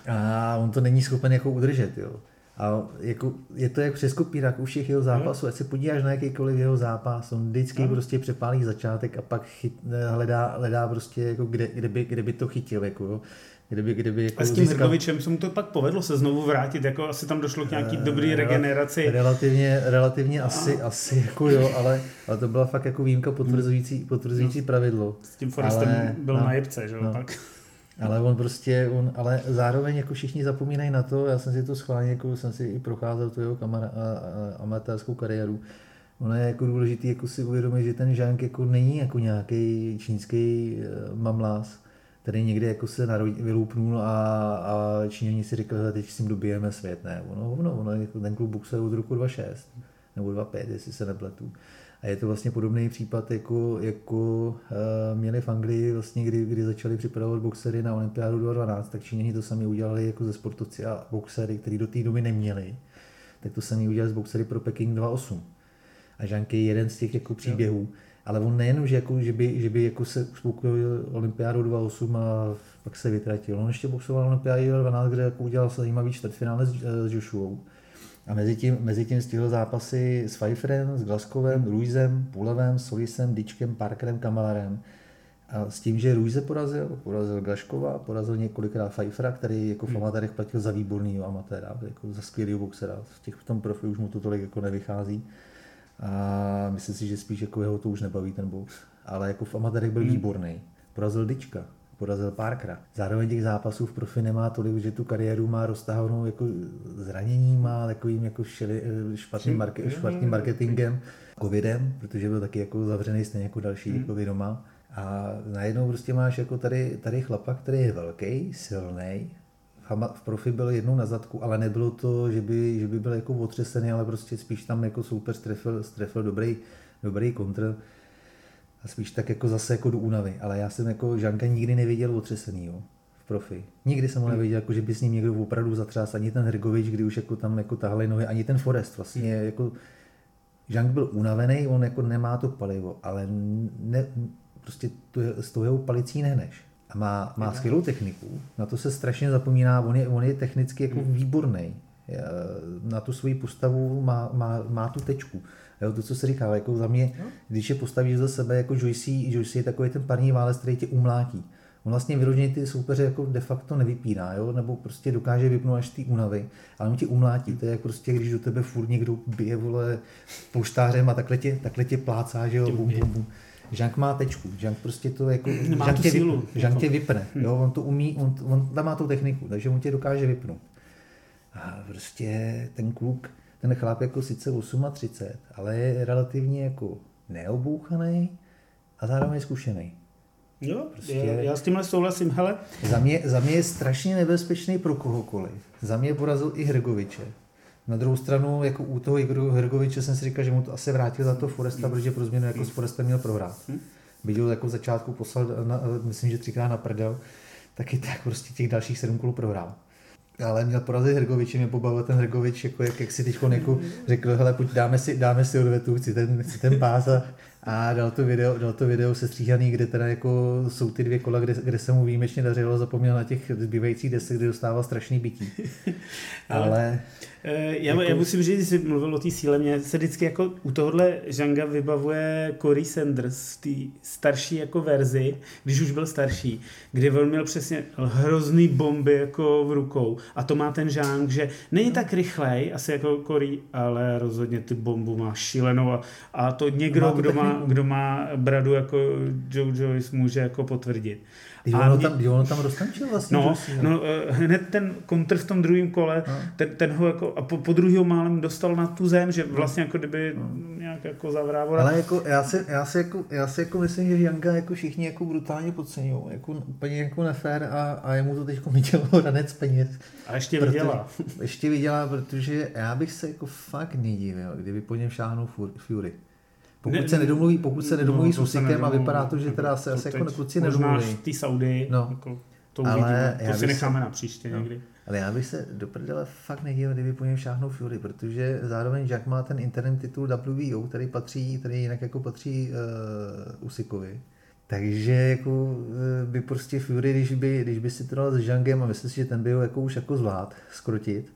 A on to není schopen jako udržet, jo. A jako, je to jak přeskupírák u všech jeho zápasů, mm. ať se podíváš na jakýkoliv jeho zápas, on vždycky mm. prostě přepálí začátek a pak chyt, hledá, hledá prostě jako kde, kde, by, kde by to chytil, jako jo. Kdyby, kdyby jako a s tím získal... Hrgovičem se mu to pak povedlo se znovu vrátit, jako asi tam došlo k nějaký dobrý regeneraci. Relativně, relativně asi, a... asi jako jo, ale, ale to byla fakt jako výjimka potvrzující, potvrzující no. pravidlo. S tím Forrestem ale, byl no, na jebce, že jo, no. pak. Ale on prostě, on, ale zároveň jako všichni zapomínají na to, já jsem si to schválně, jako jsem si i procházel tu jeho kamara, a, a, amatérskou kariéru. Ono je jako důležitý jako si uvědomit, že ten Zhang jako není jako nějaký čínský mamlás, který někde jako se narod, vyloupnul a, a Číňani si říkali, že teď s tím dobijeme svět, ne, ono, ono, ono, ten klub boxuje od roku dvacet šest, nebo dvacet pět, jestli se nepletu. A je to vlastně podobný případ, jako, jako uh, měli v Anglii, vlastně, kdy, kdy začali připravovat boxery na olympiádu dvacet dvanáct, tak Číňani to sami udělali jako ze sportovci a boxery, který do té doby neměli, tak to sami udělali z boxery pro Peking dvacet osm. A Zhang je jeden z těch jako příběhů. Ale on nejenom, že, jako, že by, že by jako se spokojil olympiádu dvacet osm a pak se vytratil. On ještě boxoval olympiádu dvacet dvanáct, kde jako udělal zajímavý čtvrtfinále s, s Joshuou. A mezi tím, mezi tím stihl zápasy s Pfeifferem, s Glasgowem, Ruizem, Pulevem, Solisem, Dičkem, Parkerem, Kamalarem. A s tím, že Ruize porazil, porazil Glaškova, porazil několikrát Pfeiffera, který jako v amatérech platil za výbornýho amatéra, jako za skvělýho boxera. V, těch, v tom profi už mu to tolik jako nevychází. A myslím si, že spíš jako jeho to už nebaví ten box, ale jako v amatérech byl výborný. Porazil Dička, porazil Parkera. Zároveň těch zápasů v profi nemá tolik, že tu kariéru má roztahanou jako zraněním, má takovým jako šeli, špatným, marke, špatným marketingem, covidem, protože byl taky jako zavřený stejně jako další hmm. covid doma. A najednou prostě máš jako tady, tady chlapa, který je velký, silný. V profi byl jednou na zadku, ale nebylo to, že by, že by byl jako otřesený, ale prostě spíš tam jako super strefil, strefil dobrý, dobrý kontr a spíš tak jako zase jako do únavy. Ale já jsem jako Zhanga nikdy neviděl otřesenýho v profi. Nikdy jsem ho neviděl, jako že by s ním někdo opravdu zatřás, ani ten Hrgovič, kdy už jako tam jako tahali nohy, ani ten Forrest vlastně jako... Zhang byl unavený, on jako nemá to palivo, ale ne, prostě tu, s tou jeho palicí nehneš. A má, má skvělou techniku, na to se strašně zapomíná, on je, on je technicky jako výborný, na tu svoji postavu má, má, má tu tečku. Jo, to, co se říká, jako za mě, když je postavíš za sebe, jako Joyce, Joyce je takový ten parní válec, který tě umlátí. On vlastně vyloženě ty soupeře jako de facto nevypíná, jo? Nebo prostě dokáže vypnout až ty únavy, ale on tě umlátí. To je jak prostě, když do tebe furt někdo bije, vole, polštářem a takhle tě, takhle tě plácá, že jo, bum, bum, bum. Zhang má tečku, Zhang prostě to jako, Zhang tě, sílu, vypne, Zhang tě vypne, jo, on to umí, on, on tam má tu techniku, takže on tě dokáže vypnout. A prostě ten kluk, ten chlap jako sice třicet osm, ale je relativně jako neobouchaný a zároveň zkušený. Jo, prostě, já, já s tímhle souhlasím, hele. Za mě, za mě je strašně nebezpečný pro kohokoliv, za mě porazil i Hrgoviče. Na druhou stranu, jako u toho Igoru Hrgoviče jsem si říkal, že mu to asi vrátil za to Forresta, protože pro změnu jako s Forrestem měl prohrát. Viděl jako v začátku poslal, na, myslím, že třikrát na prdel, taky tak prostě těch dalších sedm kolů prohrál. Ale měl porazit Hrgoviče, mě pobavil ten Hrgovič, jako jak, jak si teď jako řekl, hele, pojď, dáme si, dáme si odvetu, chci ten, chci ten pás a, a dal to video, dal to video sestříhaný, kde teda jako jsou ty dvě kola, kde, kde se mu výjimečně dařilo, zapomněl na těch zbývajících deset, kde dostával strašný bití. Ale... Já, jako... já musím říct, že jsi mluvil o té síle, mě se vždycky jako u tohohle Zhanga vybavuje Corey Sanders v té starší jako verzi, když už byl starší, kdy on měl přesně hrozný bomby jako v rukou a to má ten Zhang, že není tak rychlej, asi jako Corey, ale rozhodně ty bombu má šílenou a, a to někdo, má to kdo, má, kdo má bradu jako Joe Joyce může jako potvrdit. Jo, ono, mě... tam, jo, ono tam roztančil vlastně. No, no, hned ten kontr v tom druhém kole, no. ten, ten ho jako a po, po druhýho málem dostal na tu zem, že vlastně jako kdyby no. nějak jako zavrávalo. Ale jako já si, já si, jako, já si jako myslím, že Zhanga jako všichni jako brutálně podceňují, jako úplně jako nefér a, a jemu to teďko vydělalo ranec peněz. A ještě protože, vydělá. Ještě vydělá, protože já bych se jako fakt nedivil, kdyby po něm šáhnul Fury. Pokud ne, se nedomluví, pokud se nedomluví no, s Usykem a vypadá to, že teda se asi jako kluci nedomluví. Možná ty Saudy, no. Jako to uvidíme, to si necháme se, na příště no. Někdy. Ale já bych se do prdele fakt nechtěl, kdyby po něm šáhnou Fury, protože zároveň Jack má ten interní titul W B O, který patří, který jinak jako patří uh, Usykovi. Takže jako by prostě Fury, když by, když by si to dal s Zhangem a myslím si, že ten by ho jako už jako zvlád skrotit.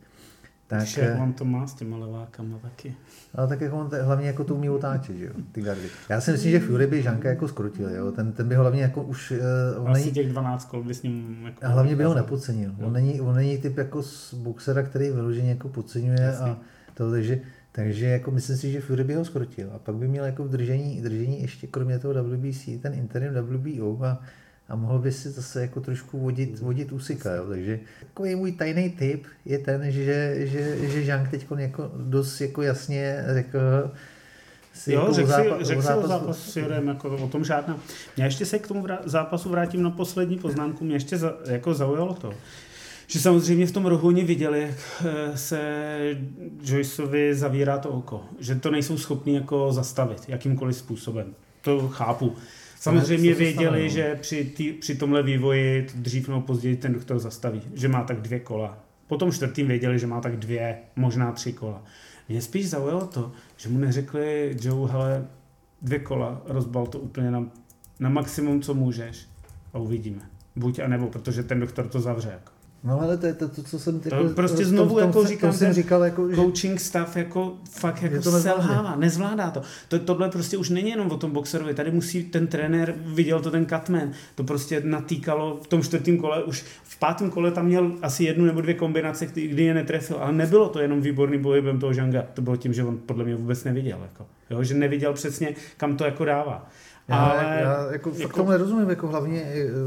Tak, že on to má s těma levákama taky. Ale tak jako on te, hlavně jako to umí otáčet, že jo, ty gardy. Já si myslím, že Fury by Zhanga jako skrutil, jo, ten, ten by ho hlavně jako už... Uh, on asi nej... těch dvanáct kol by s ním... Jako hlavně by ho nepodcenil, on není, on není typ jako boxera, který vyloženě jako podceňuje a to, takže, takže jako myslím si, že Fury by ho skrutil a pak by měl jako v držení, držení ještě kromě toho W B C, ten interim W B O a a mohl by si zase jako trošku vodit, vodit Usyka, jo, takže takový můj tajný tip je ten, že, že, že Zhang teď jako dost jako jasně řekl si jo, jako řekl si, zápa- řekl zápasu, zápasu s Jurem, jako o tom žádná. Já ještě se k tomu vrát, zápasu vrátím na poslední poznámku, mě ještě za, jako zaujalo to, že samozřejmě v tom rohu oni viděli, jak se Joyceovi zavírá to oko, že to nejsou schopni jako zastavit jakýmkoliv způsobem, to chápu. Samozřejmě věděli, že při, tý, při tomhle vývoji dřív nebo později ten doktor zastaví, že má tak dvě kola. Potom čtvrtým věděli, že má tak dvě, možná tři kola. Mě spíš zaujalo to, že mu neřekli Joe, hele, dvě kola, rozbal to úplně na, na maximum, co můžeš a uvidíme. Buď a nebo, protože ten doktor to zavře. No ale to je to, to co jsem teď... Prostě znovu tom, jako říkám, jsem říkal, jako, že coaching stav jako fakt jako to selhává, nezvládá to. to. Tohle prostě už není jenom o tom boxerovi, tady musí ten trenér, viděl to ten Cutman, to prostě natýkalo v tom čtvrtém kole, už v pátém kole tam měl asi jednu nebo dvě kombinace, kdy je netrefil, ale nebylo to jenom výborným pohybem toho Zhanga, to bylo tím, že on podle mě vůbec neviděl, jako, jo? Že neviděl přesně, kam to jako dává. Ale já, já jako fakt jako, tomu nerozumím, jako hlavně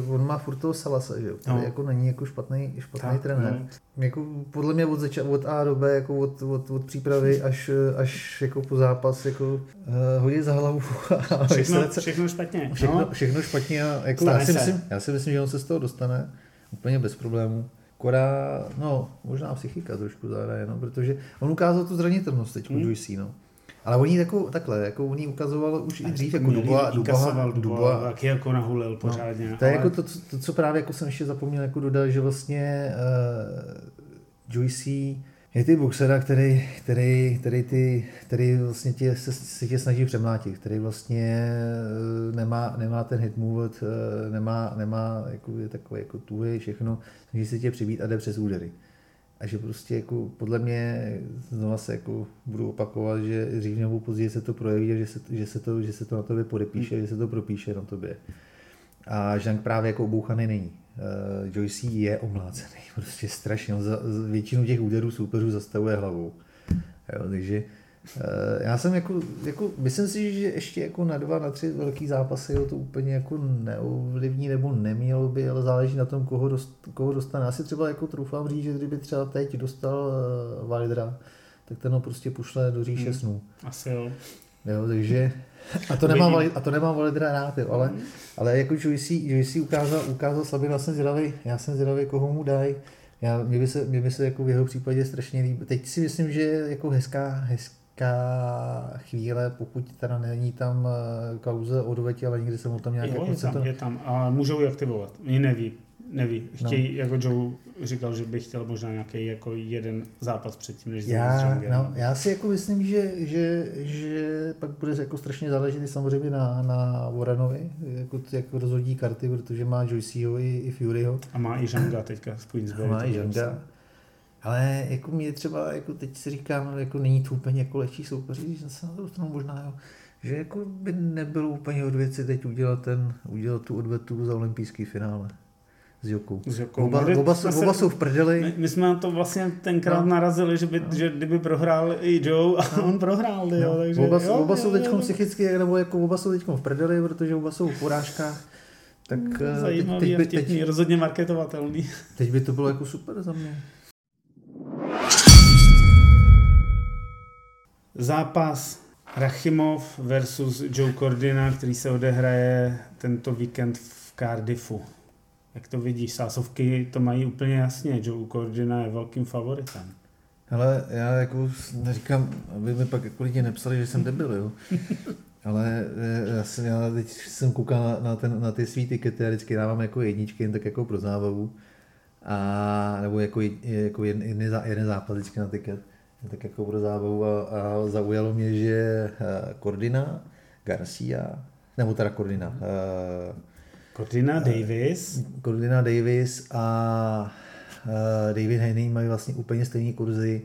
on má furt toho Salasa, že jo, který no. jako není jako špatný, špatný tak, trenér. No. Jako podle mě od, zača- od A do B, jako od, od, od přípravy až, až jako po zápas, jako uh, hodit za hlavu. A všechno, se, všechno špatně. Všechno, no. všechno špatně a jako já si, myslím, já si myslím, že on se z toho dostane úplně bez problémů. Akorát, no, možná psychika trošku zahraje, no, protože on ukázal tu zranitelnost teď, hmm. Joyce, no. Ale on jí jako, takhle, jako on jí ukazoval už i dřív, jako Dubois, Dubois, Dubois. Taky jako nahulil pořádně. No, to je ale... jako to, to, co právě jako jsem ještě zapomněl jako dodat, že vlastně uh, Joyce je ty boxera, který, který, který, ty, který vlastně tě, se, se tě snaží přemlátit, který vlastně uh, nemá, nemá ten hit move, uh, nemá, nemá jako, je takový jako tuhy, všechno, snaží se tě přibít a jde přes údery. A že prostě jako podle mě znova se jako budu opakovat, že dřív nebo později se to projeví, že se, že se, to, že se to na tobě podepíše, mm. že se to propíše na tobě. A Zhang právě jako obouchaný není. Uh, Joyce je omlácený, prostě strašně. On za, většinu těch úderů soupeřů zastavuje hlavou. Jo, takže uh, já jsem jako, jako, myslím si, že ještě jako na dva, na tři velký zápasy ho to úplně jako neovlivní nebo nemělo by, ale záleží na tom, koho, dost, koho dostane. Já si třeba jako troufám říct, že kdyby třeba teď dostal uh, Wildera, tak ten ho prostě pošle do říše hmm. snů. Asi jo. Jo, takže... A to nemám, a to nemám Wildera rád, jo, ale, ale jako Joyce, Joyce ukázal, ukázal slabinu, já jsem zvědavý, já jsem zvědavý, koho mu dají. Já, mě by se, mě by se jako v jeho případě strašně líbí. Teď si myslím, že jako hezká, hezká chvíle, pokud teda není tam kauze odvetí, ale nikdy se mu tam nějak... Jo, jako je, tam, to... je tam a můžou ji aktivovat. Mě neví, neví. Chtějí, no. Jako Joe říkal, že by chtěl možná nějaký jako jeden zápas předtím, než já, no, já si jako myslím, že, že, že pak bude jako strašně záležitý samozřejmě na, na Warrenovi, jako, jako rozhodí karty, protože má Joyceho i, i Furyho. A má i Zhanga teďka z Queensberry. Má i Zhanga. Ale jako mě třeba, jako teď si říkám, jako není to úplně jako lehčí soupeř, když se na to dostanu možná, jo, že jako by nebylo úplně od věci teď udělat, ten, udělat tu odvetu za olympijský finále. S Jokou. S Jokou. Oba, oba, jsou, oba jsou v prdeli. My, my jsme na to vlastně tenkrát no. narazili, že, by, no. že kdyby prohrál i Joe a no. on prohrál. No. Jo, takže oba, jo, oba jo, jsou teď psychicky, nebo jako oba jsou teď v prdeli, protože oba jsou v porážkách. Tak, zajímavý teď, teď, a vtipný, teď, rozhodně marketovatelný. Teď by to bylo jako super za mě. Zápas Rakhimov versus Joe Cordina, který se odehraje tento víkend v Cardiffu. Jak to vidíš, sásovky to mají úplně jasně, Joe Cordina je velkým favoritem. Ale já jako neříkám, aby mi pak jako lidi nepsali, že jsem debil, jo. Ale já jsem, já teď jsem koukal na, na, ten, na ty svý tikety a vždycky dávám jako jedničky, jen tak jako pro zábavu. A, nebo jako, jako jedny, jeden zápas vždycky na tiket, jen tak jako pro zábavu. A, a zaujalo mě, že Cordina, Garcia, nebo teda Cordina. Hmm. Uh, Cordina, Davis. Cordina, Davis a uh, David Haney mají vlastně úplně stejné kurzy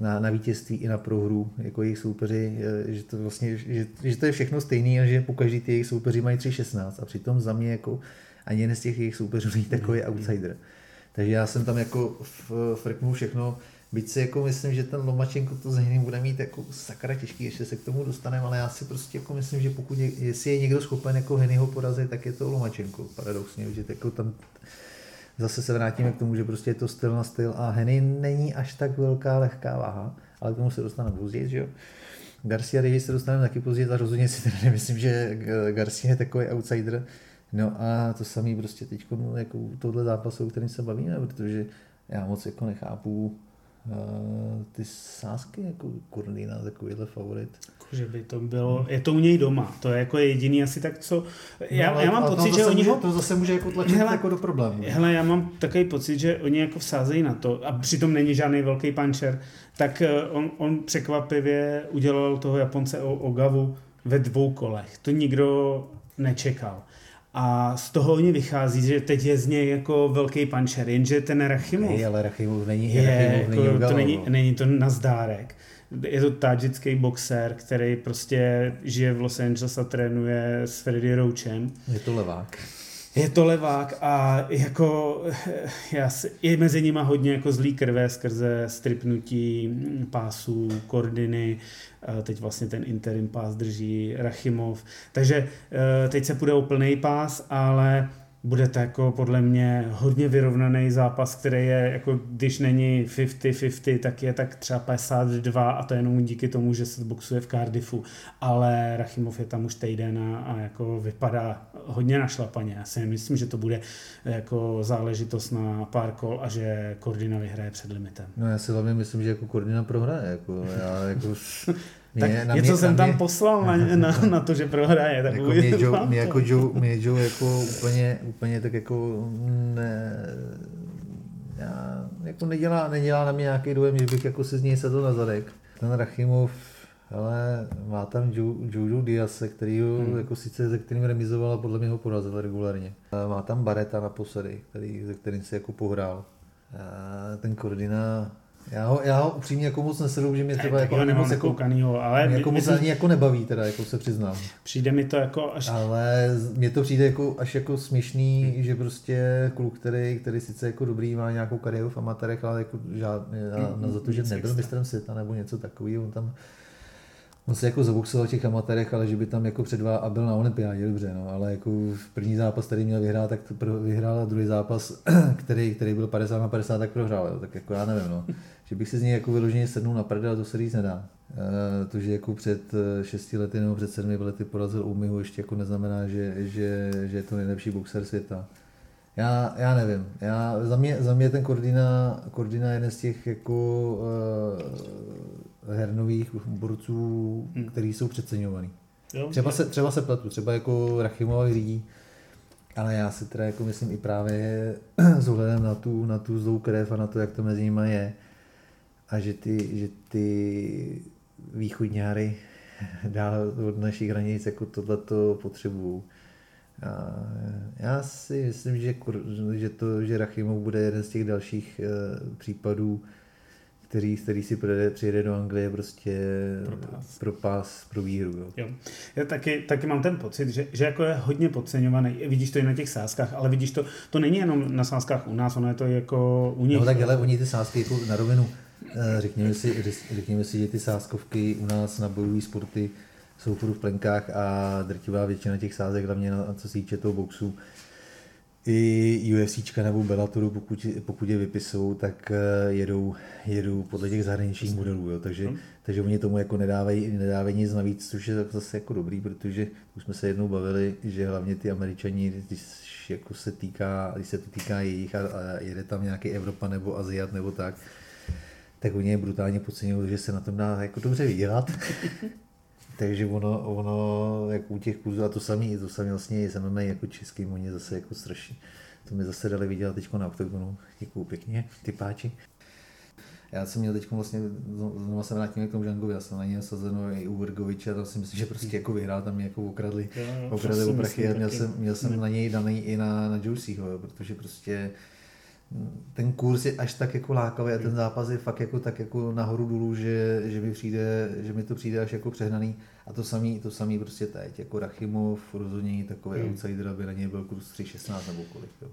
na, na vítězství i na prohru, jako jejich soupeři, že to, vlastně, že, že to je všechno stejné a že po každý ty jejich soupeři mají tři šestnáct a přitom za mě jako ani jeden z těch jejich soupeřů není takový outsider. Takže já jsem tam jako frknul všechno, byť si jako myslím, že ten Lomačenko to za jiným bude mít jako sakra těžký, ještě se k tomu dostaneme, ale já si prostě jako myslím, že pokud je, jestli je někdo schopen jako Henryho porazit, tak je to Lomačenko, paradoxně, že jako tam zase se vrátíme k tomu, že prostě je to styl na styl a Henry není až tak velká lehká váha, ale k tomu se dostaneme později, že jo. Garcia Davis se dostaneme taky později a rozhodně si tedy myslím, že Garcia je takový outsider. No a to samý prostě teď no, jako tohle zápasu, o kterém se bavíme, protože já moc jako nechápu uh, ty sázky jako Cordina, takovýhle favorit. Že by to bylo, je to u něj doma, to je jako jediný asi tak, co, já, no, já mám pocit, že oni ho... To zase může jako tlačit hele, jako do problému. Hele, já mám takový pocit, že oni jako vsázejí na to a přitom není žádný velký puncher, tak on, on překvapivě udělal toho Japonce Ogavu ve dvou kolech, to nikdo nečekal. A z toho oni vychází, že teď je z něj jako velký puncher, jenže ten Rakhimov... Hej, ale Rakhimov není, je, Rakhimov není, jako, to není, není to nazdárek. Je to tadžický boxer, který prostě žije v Los Angeles a trénuje s Freddie Roachem. Je to levák. Je to levák a jako já si, je mezi nima hodně jako zlý krve skrze stripnutí pásů, Cordiny. Teď vlastně ten interim pás drží Rakhimov. Takže teď se půjde o plný pás, ale bude to jako podle mě hodně vyrovnaný zápas, který je, jako když není padesát na padesát, tak je tak třeba padesát dva a to jenom díky tomu, že se boxuje v Cardiffu. Ale Rakhimov je tam už týden a, a jako vypadá hodně našlapaně. Já si myslím, že to bude jako záležitost na pár kol a že Cordina vyhraje před limitem. No já si hlavně myslím, že jako Cordina prohraje. Jako, já jako... Tak mě, něco mě, jsem tam mě, poslal na, na, na, na to, že prohraje. Tak jako mě, Joe, mě jako Joe, mě Joe jako úplně, úplně tak jako, ne, já, jako nedělá, nedělá na mě nějaký dojem, že bych jako si z něj sedl na zadek. Ten Rakhimov, ale má tam Jojo Diase, který ho, hmm. jako sice ze kterým remizoval a podle mě ho porazil regulárně. Má tam Barreta naposledy, který, ze kterým se jako pohrál. A ten Cordina... Já ho, já ho upřímně jako moc nesedu, že mě třeba ne, jako, ho nemám moc jako, koukanýho, ale mě jako myslím, moc ani jako nebaví, teda, jako se přiznám. Přijde mi to jako až... Ale mně to přijde jako, až jako směšný, hmm. že prostě kluk, který, který sice jako dobrý, má nějakou kariéru v amatérech, ale jako žádný, hmm. na, za to, že Nic nebyl mistrem světa nebo něco takového, on tam... On se jako zaboxoval v těch amatérech, ale že by tam jako předvá a byl na olympiádě, dobře, no, ale jako první zápas, který měl vyhrát, tak vyhrál a druhý zápas, který, který byl padesát na padesát, tak prohrál, jo, tak jako já nevím, no. Že bych si z něj jako vyloženě sednul na prdel, to se říct nedá. E, to, že jako před šesti lety nebo před sedmi lety porazil Umiho, ještě jako neznamená, že, že, že je to nejlepší boxer světa. Já, já nevím, já, za, mě, za mě ten Cordina, Cordina je jeden z těch jako... E, hernových borců, hmm. který jsou přeceňovaný. Jo, třeba, se, třeba se platu, třeba jako Rachimová řídí, ale já si teda jako myslím i právě s ohledem na tu, na tu zlou krev a na to, jak to mezi nimi je a že ty, že ty východňáry dál od našich hranic jako tohleto potřebují. A já si myslím, že, že, to, že Rakhimov bude jeden z těch dalších uh, případů, který, který si přijede, přijede do Anglie prostě propás, propás pro výhru. Jo. Jo. Já taky, taky mám ten pocit, že, že jako je hodně podceňovaný. Vidíš to i na těch sázkách, ale vidíš to, to není jenom na sázkách u nás, ono je to jako u nich. No tak ale oni ty sázky jako na rovinu, řekněme si, řekněme si, že ty sázkovky u nás na bojové sporty jsou furt v plenkách a drtivá většina těch sázek, hlavně na co se týče toho boxu, i UFCčka nebo Bellatoru, pokud, pokud je vypisou, tak jedou, jedou podle těch zahraničních modelů, jo. Takže, hmm. takže oni tomu jako nedávají, nedávají nic navíc, což je zase jako dobrý, protože už jsme se jednou bavili, že hlavně ty Američani, když, jako se, týká, když se to týká jejich a, a jede tam nějaký Evropa nebo Aziat nebo tak, tak oni je brutálně podceňují, že se na tom dá jako dobře vydělat. Takže ono, ono jak u těch kluzů, a to samý, to samý vlastně je M M A jako českým, oni zase jako strašní. To mi zase dali vidět teďko na Octagonu, děkuju pěkně, ty páči. Já jsem měl teďko vlastně, znovu se vrátím k tomu Zhangovi, já jsem na něj sazeno i u Hrgoviče, tam si myslím, že prostě jako vyhrál, tam mě jako okradli, no, okradli o prachy a měl jsem, měl jsem na něj daný i na, na Joyceho, protože prostě ten kurz je až tak jako lákavý a ten zápas je fakt jako tak jako nahoru dolů, že, že, mi přijde, že mi to přijde až jako přehnaný. A to samý, to samý prostě teď, jako Rakhimov, rozhodně takový mm. outsider, aby na něj byl kurz tři šestnáct nebo kolik. Jo.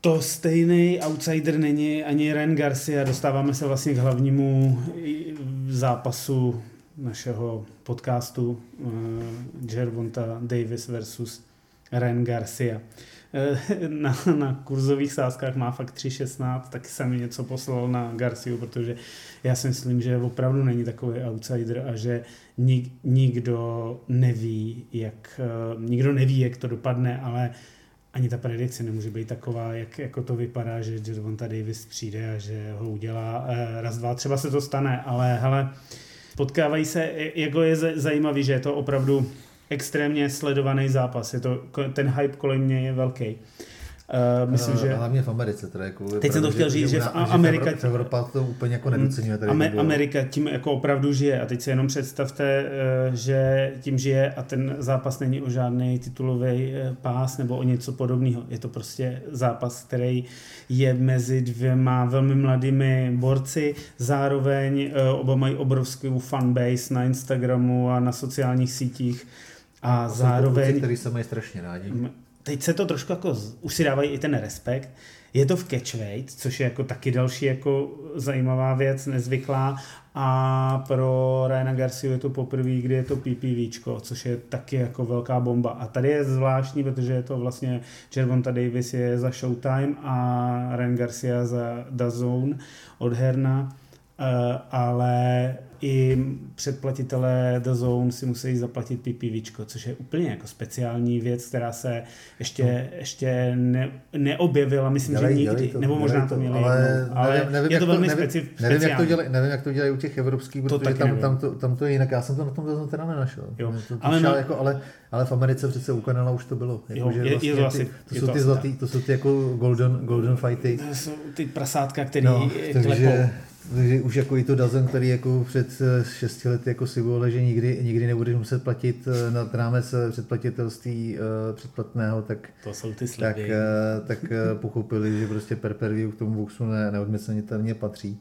To stejný outsider není ani Ryan Garcia. Dostáváme se vlastně k hlavnímu zápasu našeho podcastu uh, Gervonta Davis versus Ryan Garcia. Na, na kurzových sázkách má fakt tři šestnáct, tak jsem mi něco poslal na Garciu, protože já si myslím, že opravdu není takový outsider a že nik, nikdo neví, jak, nikdo neví, jak to dopadne, ale ani ta predikce nemůže být taková, jak jako to vypadá, že Gervonta Davis přijde a že ho udělá raz, dva, třeba se to stane, ale hele, potkávají se, jako je zajímavý, že je to opravdu extrémně sledovaný zápas. Je to, ten hype kolem něj je velký. Uh, myslím, no, že... Hlavně v Americe. Teda, jako teď jsem to chtěl říct, že, že, že Amerika... v Evropa to úplně jako nedoceníme. Amer- Amerika tím jako opravdu žije. A teď se jenom představte, že tím žije a ten zápas není o žádný titulový pás nebo o něco podobného. Je to prostě zápas, který je mezi dvěma velmi mladými borci. Zároveň oba mají obrovskou fanbase na Instagramu a na sociálních sítích. A to zároveň... Kluci, který se mají strašně rádi. Teď se to trošku jako, už si dávají i ten respekt. Je to v catchweight, což je jako taky další jako zajímavá věc, nezvyklá. A pro Ryana Garciu je to poprvé, kdy je to PPVčko, což je taky jako velká bomba. A tady je zvláštní, protože je to vlastně Gervonta Davis je za Showtime a Ryan Garcia za DAZN od Herna. Ale i předplatitelé DAZN si musí zaplatit PPVčko, což je úplně jako speciální věc, která se ještě, no. ještě ne, neobjevila, myslím, dělej, že nikdy, to, nebo možná to měli, ale, ale nevím, nevím, je to velmi specif, nevím, speciální. Nevím, jak to dělají u těch evropských, protože tam, tam, to, tam to je jinak, já jsem to na tom DAZN teda nenašel, jo. To, to ale, šál, no, jako, ale, ale v Americe přece u Kanala už to bylo, jako, jo, že je, vlastně je to, asi, ty, to, je jsou to, ty zlatý, to jsou ty jako golden, golden fighty, to jsou ty prasátka, který no, klepou. Takže už jako i to DAZN, který jako před šesti lety jako si bylo, že nikdy, nikdy nebudeš muset platit na rámec předplatitelství předplatného, tak, tak, tak pochopili, že prostě per per view k tomu boxu ne, neodmyslitelně patří.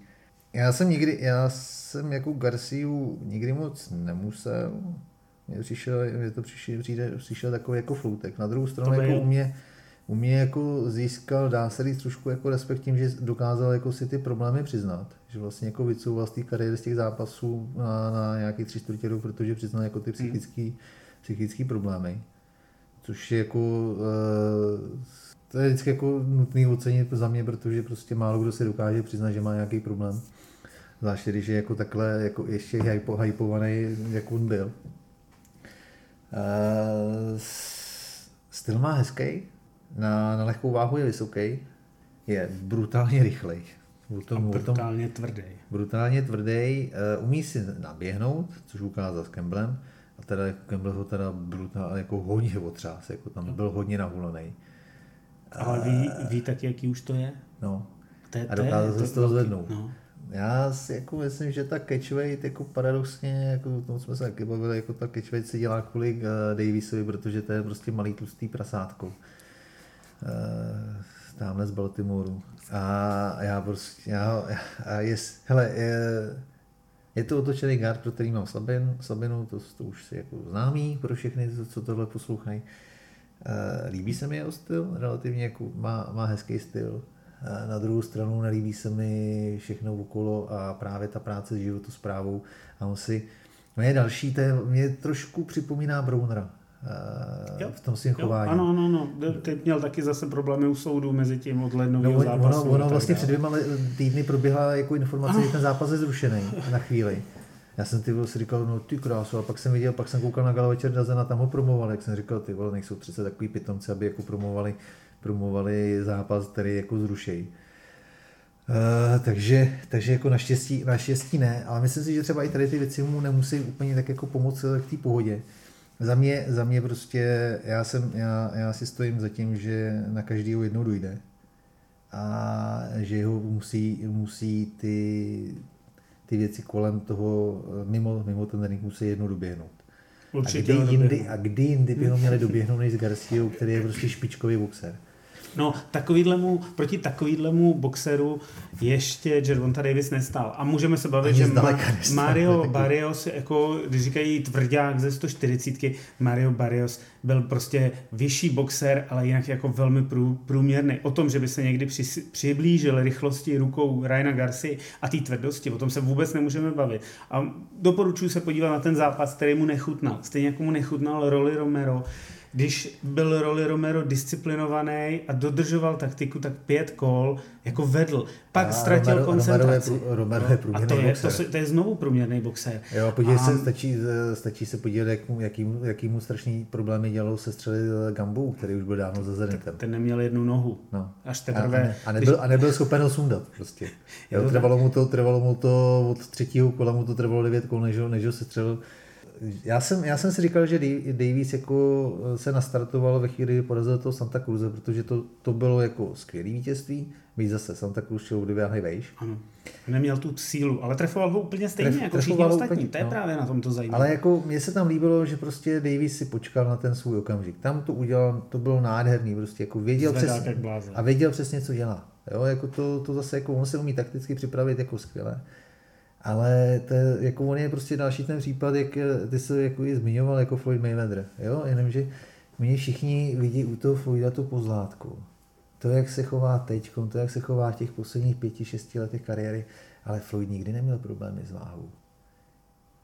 Já jsem nikdy, já jsem jako Garciu nikdy moc nemusel, mě přišel, mě to přišel, přijde, přišel takový jako floutek. Na druhou stranu jako u mě... U mě jako získal, dá se říct, trošku jako respekt tím, že dokázal jako si ty problémy přiznat. Že vlastně jako vycouval z té kariéry, z těch zápasů na, na nějaký tři čtvrtě roku, protože přiznal jako ty psychický, mm. psychický problémy. Což je jako, to je vždycky jako nutný ocenit za mě, protože prostě málo kdo si dokáže přiznat, že má nějaký problém. Zvláště když je jako takhle jako ještě hypovaný, jak on byl. Styl má hezký. Na, na lehkou váhu je vysoký, je brutálně rychlej. Brutom, brutálně tvrdý. Brutálně tvrdý, uh, umí si naběhnout, což ukázal s Campbellem. A teda jako Campbell ho teda brutálně jako hodně otřás, jako tam byl hodně nahulený. Ale uh, ví, ví taky, jaký už to je? No. To je, a dokázal se z toho zvednout. No. Já si jako myslím, že ta catchweight jako paradoxně, jako tomu jsme se taky bavili, jako ta catchweight se dělá kvůli uh, Davisovi, protože to je prostě malý tlustý prasátko. Tamhle z Baltimoru a já prostě, já, já jest, hele, je, je to otočený guard, pro který mám slabin, slabinu, to, to už si jako známý pro všechny, co tohle poslouchají. Líbí se mi jeho styl, relativně jako má, má hezký styl, na druhou stranu nelíbí se mi všechno okolo a právě ta práce s životosprávou a on si, mě další, to je, mě trošku připomíná Brownera. Jo, v tom svým chování. Ano, ano, no. Teď měl taky zase problémy u soudu mezi tím od lednového no, zápasu. Ono, ono vlastně před dvěma týdny proběhla jako informace, ano. Že ten zápas je zrušený na chvíli. Já jsem ty vole si říkal, no ty krásu, a pak jsem viděl, pak jsem koukal na gala večer DAZN a tam ho promoval, jak jsem říkal, ty vole, nejsou přece takový pitomci, aby jako promovali, promovali zápas, který jako zrušejí. Uh, takže, takže jako naštěstí, naštěstí ne, ale myslím si, že třeba i tady ty věci mu nemusí úplně tak jako pomoct k té pohodě. Za mě, za mě prostě, já, jsem, já, já si stojím za tím, že na každýho jednou dojde a že ho musí, musí ty, ty věci kolem toho mimo, mimo ten trénink musí jednou doběhnout. Určitě a kdy jindy, a kdy jindy by ho měli doběhnout než s Garciou, který je prostě špičkový boxer. No, takovýhlemu, proti takovýhlemu boxeru ještě Gervonta Davis nestál. A můžeme se bavit, že Ma- Mario Barrios, jako když říkají tvrdák ze sto čtyřicet, Mario Barrios byl prostě vyšší boxer, ale jinak jako velmi průměrný. O tom, že by se někdy při, přiblížil rychlosti rukou Ryana Garcii a té tvrdosti, o tom se vůbec nemůžeme bavit. A doporučuji se podívat na ten zápas, který mu nechutnal. Stejně jako mu nechutnal Rolly Romero. Když byl Rolly Romero disciplinovaný a dodržoval taktiku, tak pět kol jako vedl. Pak a ztratil Romero, koncentraci. Romero je, Romero je průměrný boxer. A to je, to, se, to je znovu průměrný boxer. Jo, podívej a... se, stačí, stačí se podívat, jak mu, jaký, jaký mu strašný problémy dělalo se střely Gambou, který už byl dávno za Zenitem. Ten neměl jednu nohu. No. Až teprve. A, a, nebyl, když... a nebyl schopen ho sundat prostě. Jo, to trvalo, mu to, trvalo mu to od třetího kola, mu to trvalo devět kol, než ho, než ho se střelil. Já jsem, já jsem si říkal, že Davies jako se nastartoval ve chvíli, kdy porazil toho Santa Cruze, protože to, to bylo jako skvělé vítězství. Víš zase, Santa Cruz šel kdyby vejš. Ano, neměl tu sílu, ale trefoval ho úplně stejně Tref, jako všichni ostatní. Úplně, to je no. Právě na tom to zajímavé. Ale jako mně se tam líbilo, že prostě Davies si počkal na ten svůj okamžik. Tam to udělal, to bylo nádherný, prostě jako věděl přesně a věděl přesně, co dělá. Jo, jako to, to zase jako on se umí takticky připravit jako skvěle. Ale to, jako on je prostě další ten případ, jak ty se jako i zmiňoval jako Floyd Mayweather, jo, jenomže mě všichni vidí u toho Floyda tu pozlátku. To, jak se chová teďkom, to, jak se chová v těch posledních pěti, šesti letech kariéry, ale Floyd nikdy neměl problémy s váhou.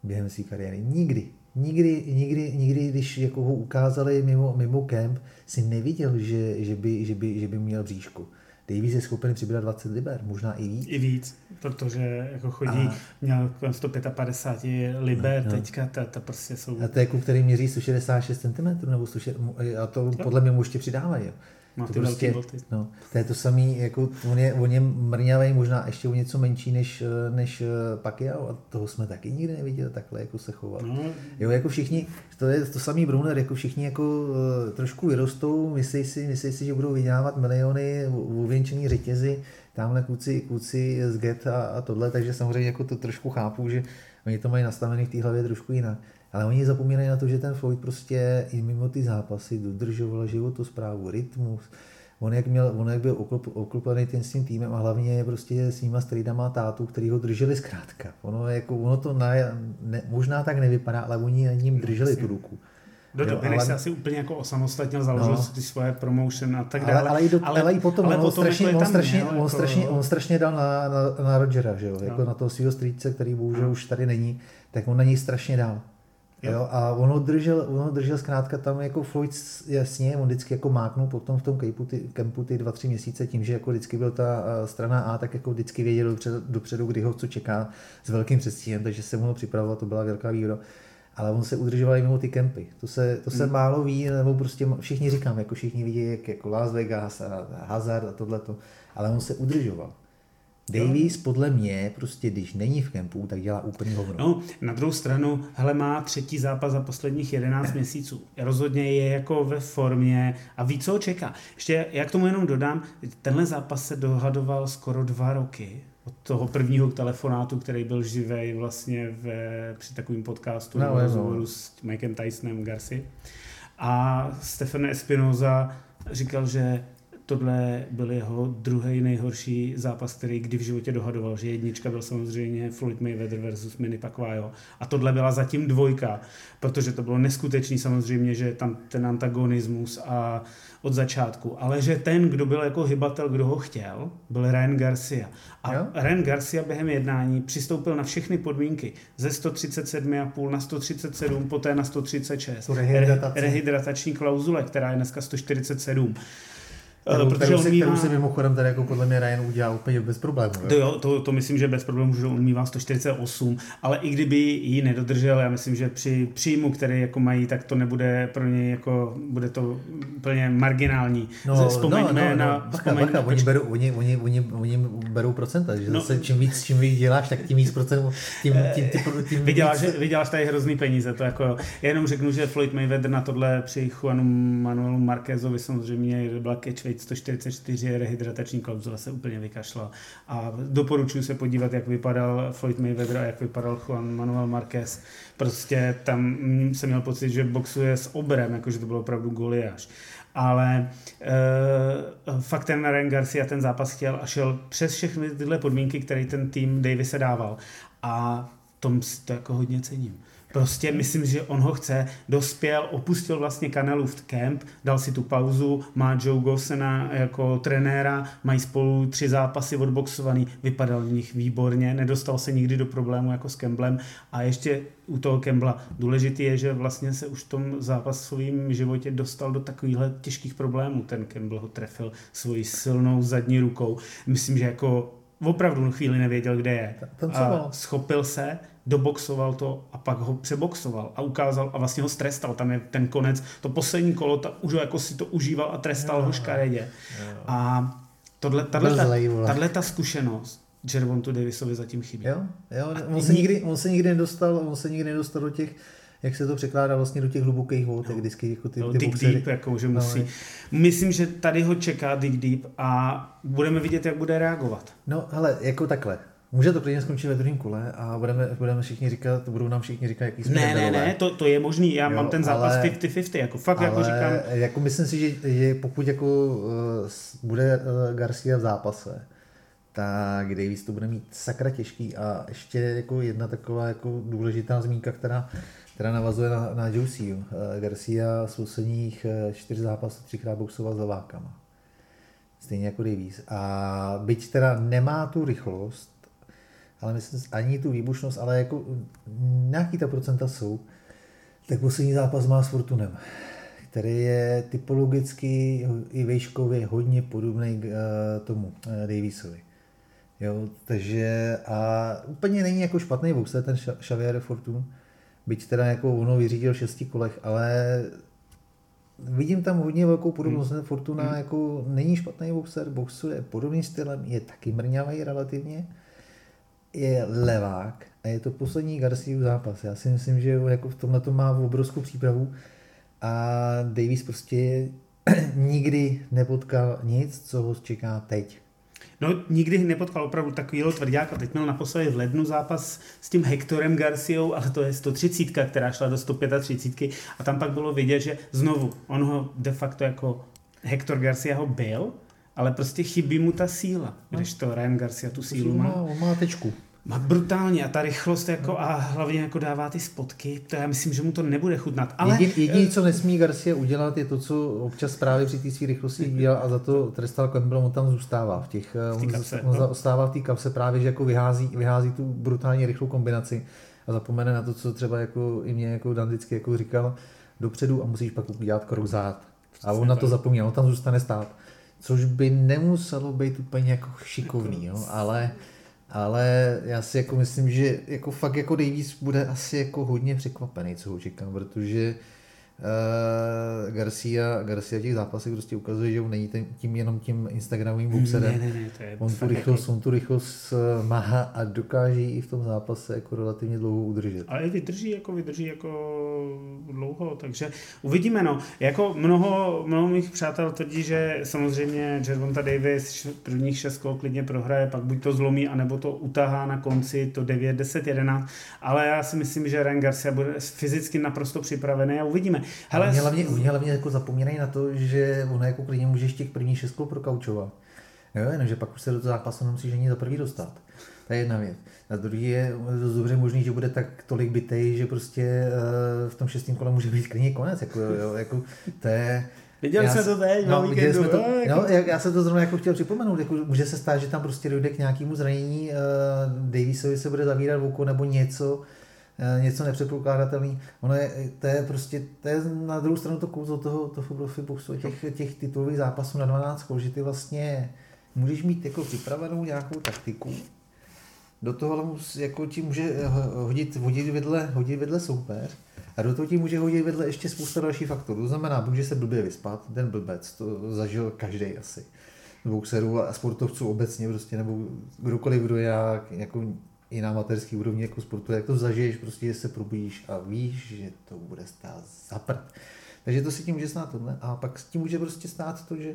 Během své kariéry. Nikdy. Nikdy, nikdy, nikdy, když jako ho ukázali mimo, mimo kemp, si neviděl, že, že, by, že, by, že by měl bříšku. Davies je schopen přibrat dvacet liber, možná i víc. I víc, protože jako chodí, a... měl kolem sto padesát pět liber, no, no. Teďka ta, ta prostě jsou... A to je kluk, který měří sto šedesát šest centimetrů, nebo sto šedesát, a to jo. Podle mě mu ještě přidávají. Má to ty prostě, velký boty. No, to je to samý, jako on je, on je mrňavej, možná ještě o něco menší než, než Pacquiao, a toho jsme taky nikdy neviděli takhle, jako se chovat. No. Jo, jako všichni, to je to samý Brunner, jako všichni jako trošku vyrostou, myslí si, myslí si, že budou vydělávat miliony v uvěnčený řetězy, tamhle kluci, kluci z Get a, a tohle, takže samozřejmě jako to trošku chápu, že oni to mají nastavený v té hlavě trošku jinak. Ale oni zapomínají na to, že ten Floyd prostě i mimo ty zápasy dodržoval životosprávu, rytmus. On jak, měl, on jak byl oklup, oklupený tím svým týmem a hlavně prostě s nima strýdama tátů, který ho drželi zkrátka. Ono, jako, ono to na, ne, možná tak nevypadá, ale oni nad ním drželi tu ruku. Do doby, jo, než ale... se asi úplně jako osamostatně založil no. ty svoje promotion a tak dále. Ale, ale, i, do, ale, ale i potom, ale on, potom strašně, on, strašně, měl, on, strašně, jako... on strašně dal na, na, na Rodgera, že jo? No. Jako na toho svýho strýce, který bohužel no. už tady není, tak on na něj strašně dal. Jo, a ono držel, ono držel zkrátka tam jako Floyd, jasně, on vždycky jako máknul potom v tom kempu ty, kempu ty dva, tři měsíce tím, že jako vždycky byl ta strana A, tak jako vždycky věděl dopředu, dopředu kdy ho co čeká s velkým předstihem, takže se mu ho připravoval, to byla velká výhoda. Ale on se udržoval i mimo ty kempy, to se, to se hmm. málo ví, nebo prostě všichni říkám, jako všichni vidí, jak jako Las Vegas a Hazard a tohleto, ale on se udržoval. Davies podle mě, prostě když není v kempu, tak dělá úplně hovno. No, na druhou stranu, hele, má třetí zápas za posledních jedenáct měsíců. Rozhodně je jako ve formě a ví, co ho čeká. Ještě, já k tomu jenom dodám, tenhle zápas se dohadoval skoro dva roky od toho prvního telefonátu, který byl živej vlastně ve, při takovým podcastu no, rozhovoru no. s Mikem Tysonem Garci. A Stefan Espinoza říkal, že tohle byl jeho druhý nejhorší zápas, který kdy v životě dohadoval, že jednička byl samozřejmě Floyd Mayweather versus Manny Pacquiao a tohle byla zatím dvojka, protože to bylo neskutečný samozřejmě, že tam ten antagonismus a od začátku, ale že ten, kdo byl jako hybatel, kdo ho chtěl, byl Ryan Garcia. A jo? Ryan Garcia během jednání přistoupil na všechny podmínky ze sto třicet sedm celá pět na sto třicet sedm, poté na sto třicet šest. Rehydratační klauzule, která je dneska sto čtyřicet sedm. Kterou, protože kterou, se, kterou se mimochodem tady jako podle mě Ryan udělal úplně bez problémů. To, jo, to, to myslím, že bez problémů, že on mívá sto čtyřicet osm, ale i kdyby ji nedodržel, já myslím, že při příjmu, který jako mají, tak to nebude pro něj jako, bude to úplně marginální. No, vzpomeňme no, no, no, na... Bacha, vzpomeň, bacha, oni, berou, oni, oni, oni, oni berou procenta, že no, zase čím víc, čím víc děláš, tak tím víc procent, tím, tím, tím, tím, tím vyděláš, víc. Vyděláš tady hrozný peníze, to jako, já jenom řeknu, že Floyd Mayweather na tohle při Juanu Manuelu Marquezovi samozřejmě byla catchweight sto čtyřicet čtyři, rehydratační klauzula se úplně vykašla a doporučuji se podívat, jak vypadal Floyd Mayweather a jak vypadal Juan Manuel Marquez. Prostě tam jsem měl pocit, že boxuje s obrem, jakože to bylo opravdu Goliáš. Ale e, fakt ten Ryan Garcia ten zápas chtěl a šel přes všechny tyhle podmínky, které ten tým Davise dával. A tom si to jako hodně cením. Prostě myslím, že on ho chce, dospěl, opustil vlastně Canelův camp, dal si tu pauzu, má Joe Gosena jako trenéra, mají spolu tři zápasy odboxovaný, vypadal v nich výborně, nedostal se nikdy do problému jako s Kemblem a ještě u toho Kembla důležitý je, že vlastně se už v tom zápasovém životě dostal do takovýchhle těžkých problémů, ten Kembl ho trefil svojí silnou zadní rukou, myslím, že jako opravdu chvíli nevěděl, kde je a schopil se, doboxoval to a pak ho přeboxoval a ukázal a vlastně ho strestal. Tam je ten konec, to poslední kolo, ta, už jako si to užíval a trestal no, ho škaredě. No. A tahle ta zkušenost Gervontu Davisovi zatím chybí. Jo, jo, on, se nikdy, on se nikdy nedostal, on se nikdy nedostal do těch, jak se to překládá vlastně do těch hlubokých vod, no, vždycky jako ty, no, ty dig boxery. Deep, jako, že musí. No, myslím, že tady ho čeká dig deep a budeme vidět, jak bude reagovat. No hele, jako takhle. Může to klidně skončit ve druhém kole a budeme, budeme všichni říkat, budou nám všichni říkat, jaký jsme Ne, ne, ne, to, to je možný, já jo, mám ten zápas ale, fifty fifty, jako fakt ale, jako říkám. Jako myslím si, že, že pokud jako uh, bude uh, Garcia v zápase, tak Davis to bude mít sakra těžký a ještě jako jedna taková jako důležitá zmínka, která, která navazuje na, na Josie. Uh, Garcia z posledních uh, čtyř zápasů třikrát boxoval za vákama. Stejně jako Davis. A byť teda nemá tu rychlost, ale myslím, ani tu výbušnost, ale jako nějaký ta procenta jsou, tak poslední zápas má s Fortunem, který je typologicky i vejškově hodně podobný k tomu Davisovi. Jo, takže a úplně není jako špatný boxer ten Xavier Fortun, byť teda jako ono vyřídil v šesti kolech, ale vidím tam hodně velkou podobnost. Hmm. Fortuna hmm. jako není špatný boxer, boxuje podobným stylem, je taky mrňavý relativně, je levák a je to poslední Garciův zápas. Já si myslím, že jako v tomhle to má obrovskou přípravu a Davis prostě nikdy nepotkal nic, co ho čeká teď. No, nikdy nepotkal opravdu takovýhle tvrdák a teď měl naposledy v lednu zápas s tím Hectorem Garciou, ale to je sto třicet, která šla do sto třicet pět a tam pak bylo vidět, že znovu on ho de facto jako Hector Garcia ho byl, ale prostě chybí mu ta síla, když to Ryan Garcia tu sílu má. On má tečku. Má brutálně a ta rychlost jako a hlavně jako dává ty spotky, to já myslím, že mu to nebude chutnat. Ale jediné, co nesmí Garcia udělat, je to, co občas právě při té své rychlosti dělal a za to trestal Campbell, on tam zůstává v těch, v on, kapse, on no. zůstává v té kapse právě, že jako vyhází, vyhází tu brutálně rychlou kombinaci a zapomene na to, co třeba jako i mě jako Dan vždycky jako říkal dopředu a musíš pak udělat krok zád. A on na to zapomněl, on tam zůstane stát. Což by nemuselo být úplně jako šikovný, jo? Ale, ale já si jako myslím, že jako fakt jako Davies bude asi jako hodně překvapený, co ho čekám, protože uh, Garcia, Garcia v těch zápasech prostě ukazuje, že on není tím jenom tím instagramovým boxerem. Ne, ne, ne, to je on, tu rychlost, on tu rychlost má a dokáže i v tom zápase jako relativně dlouho udržet. Ale vydrží jako, vydrží jako dlouho, takže uvidíme, no. Jako mnoho, mnoho mých přátel tvrdí, že samozřejmě Gervonta Davis prvních šest kol klidně prohraje, pak buď to zlomí, anebo to utahá na konci, to devět, deset, jedenáct, ale já si myslím, že Ryan Garcia bude fyzicky naprosto připravený a uvidíme. Hele, hlavně, hlavně, hlavně, hlavně jako zapomínej na to, že ono jako klidně můžeš těch prvních šest kol prokaučovat, jo, jenomže pak už se do toho zápasu nemusíš ani za první dostat. To je jedna věc. A druhý je dobře možný, že bude tak tolik bitej, že prostě uh, v tom šestém kole může být klidně konec. Jako, jo, jako, to je, viděli já, jsme to teď na no, víkendu. To, no, já jsem to zrovna jako chtěl připomenout. Jako, může se stát, že tam prostě dojde k nějakému zranění, uh, Davisovi se bude zavírat v oko nebo něco. něco nepředpokládatelný. Ono je, to je prostě, to je na druhou stranu to kouzlo toho, toho profi boxu, těch, těch titulových zápasů na dvanáct kol, že ty vlastně můžeš mít jako připravenou nějakou taktiku, do toho jako ti může hodit, hodit, vedle, hodit vedle soupeř a do toho ti může hodit vedle ještě spousta dalších faktorů. To znamená, může se blbě vyspat, ten blbec, to zažil každý asi. Boxerů a sportovců obecně prostě, nebo kdokoliv, kdo já, jako i na amatérský úrovni jako sportu, jak to zažiješ, prostě se probudíš a víš, že to bude stát za prd. Takže to si tím může stát tohle a pak s tím může prostě stát to, že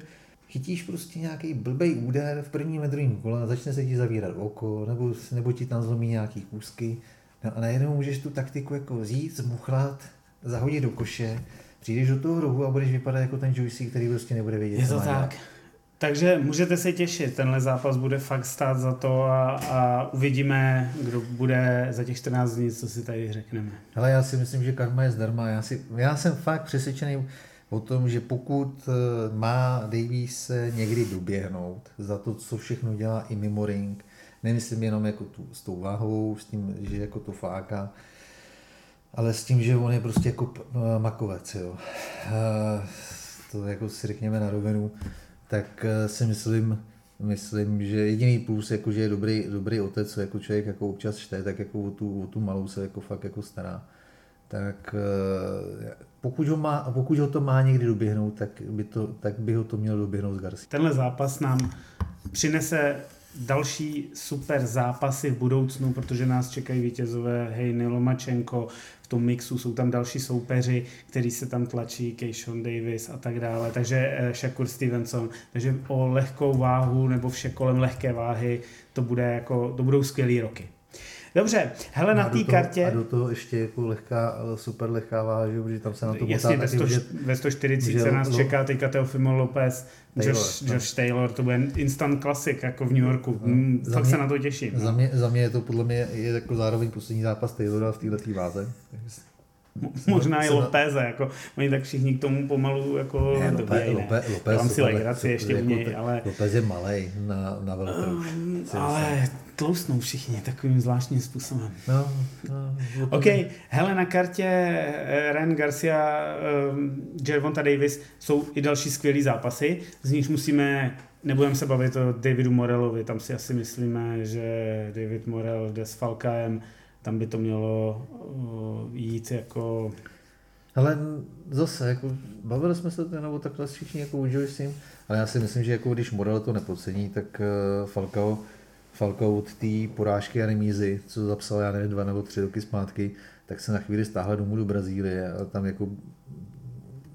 chytíš prostě nějaký blbej úder v prvním a druhém kole, začne se ti zavírat oko, nebo, nebo ti tam zlomí nějaký kousky. No a najednou můžeš tu taktiku jako vzít, zmuchlat, zahodit do koše, přijdeš do toho rohu a budeš vypadat jako ten Joyce, který prostě nebude vědět. Je to tak. Takže můžete se těšit, tenhle zápas bude fakt stát za to a, a uvidíme, kdo bude za těch čtrnáct dní, co si tady řekneme. Ale já si myslím, že karma je zdarma. Já, si, já jsem fakt přesvědčený o tom, že pokud má Davies se někdy doběhnout za to, co všechno dělá i mimo ring, nemyslím jenom jako tu, s tou váhou, s tím, že jako to fláká, ale s tím, že on je prostě jako makovec. Jo. To jako si řekněme na rovinu. Tak si myslím, myslím, že jediný plus, jako, že je dobrý, dobrý otec, jako člověk jako občas čte, tak jako o tu, o tu malou se jako fakt jako stará. Tak pokud ho, má, pokud ho to má někdy doběhnout, tak by, to, tak by ho to mělo doběhnout s Garcií. Tenhle zápas nám přinese další super zápasy v budoucnu, protože nás čekají vítězové Heiny Lomačenko, v tom mixu jsou tam další soupeři, který se tam tlačí, Keyshawn Davis a tak dále, takže Shakur Stevenson, takže o lehkou váhu nebo vše kolem lehké váhy to, bude jako, to budou skvělý roky. Dobře, hele, na té kartě... A do toho ještě jako lehká, super lehká váha, že? Protože tam se na to jasně, potá... Jasně, ve sto čtyřicet se nás čeká teďka Teofimo López, Taylor, Josh, no. Josh Taylor, to bude instant klasik, jako v New Yorku. Hmm, tak mě, se na to těším. Za mě, za mě je to podle mě je jako zároveň poslední zápas Taylora v této váze. Mo, možná i Lópeze, jako oni tak všichni k tomu pomalu jako ne, dobějí, Lope, ne. López, tam si legraci ještě u něj, ale... López je malej na, na velkou. Um, ale... Tlousnou všichni takovým zvláštním způsobem. No, no, OK, hele, na kartě Ryan Garcia, um, Gervonta Davis jsou i další skvělý zápasy, z nich musíme, nebudeme se bavit o Davidu Morelovi, tam si asi myslíme, že David Morel jde s Falkaem, tam by to mělo uh, jít jako... Ale zase, jako, bavili jsme se to nebo takhle všichni jako u Joyce, ale já si myslím, že jako, když Morel to nepodcení, tak uh, Falcao Falcao od té porážky a remízy, co zapsal, já nevím, dva nebo tři roky zpátky, tak se na chvíli stáhla domů do Brazílie a tam jako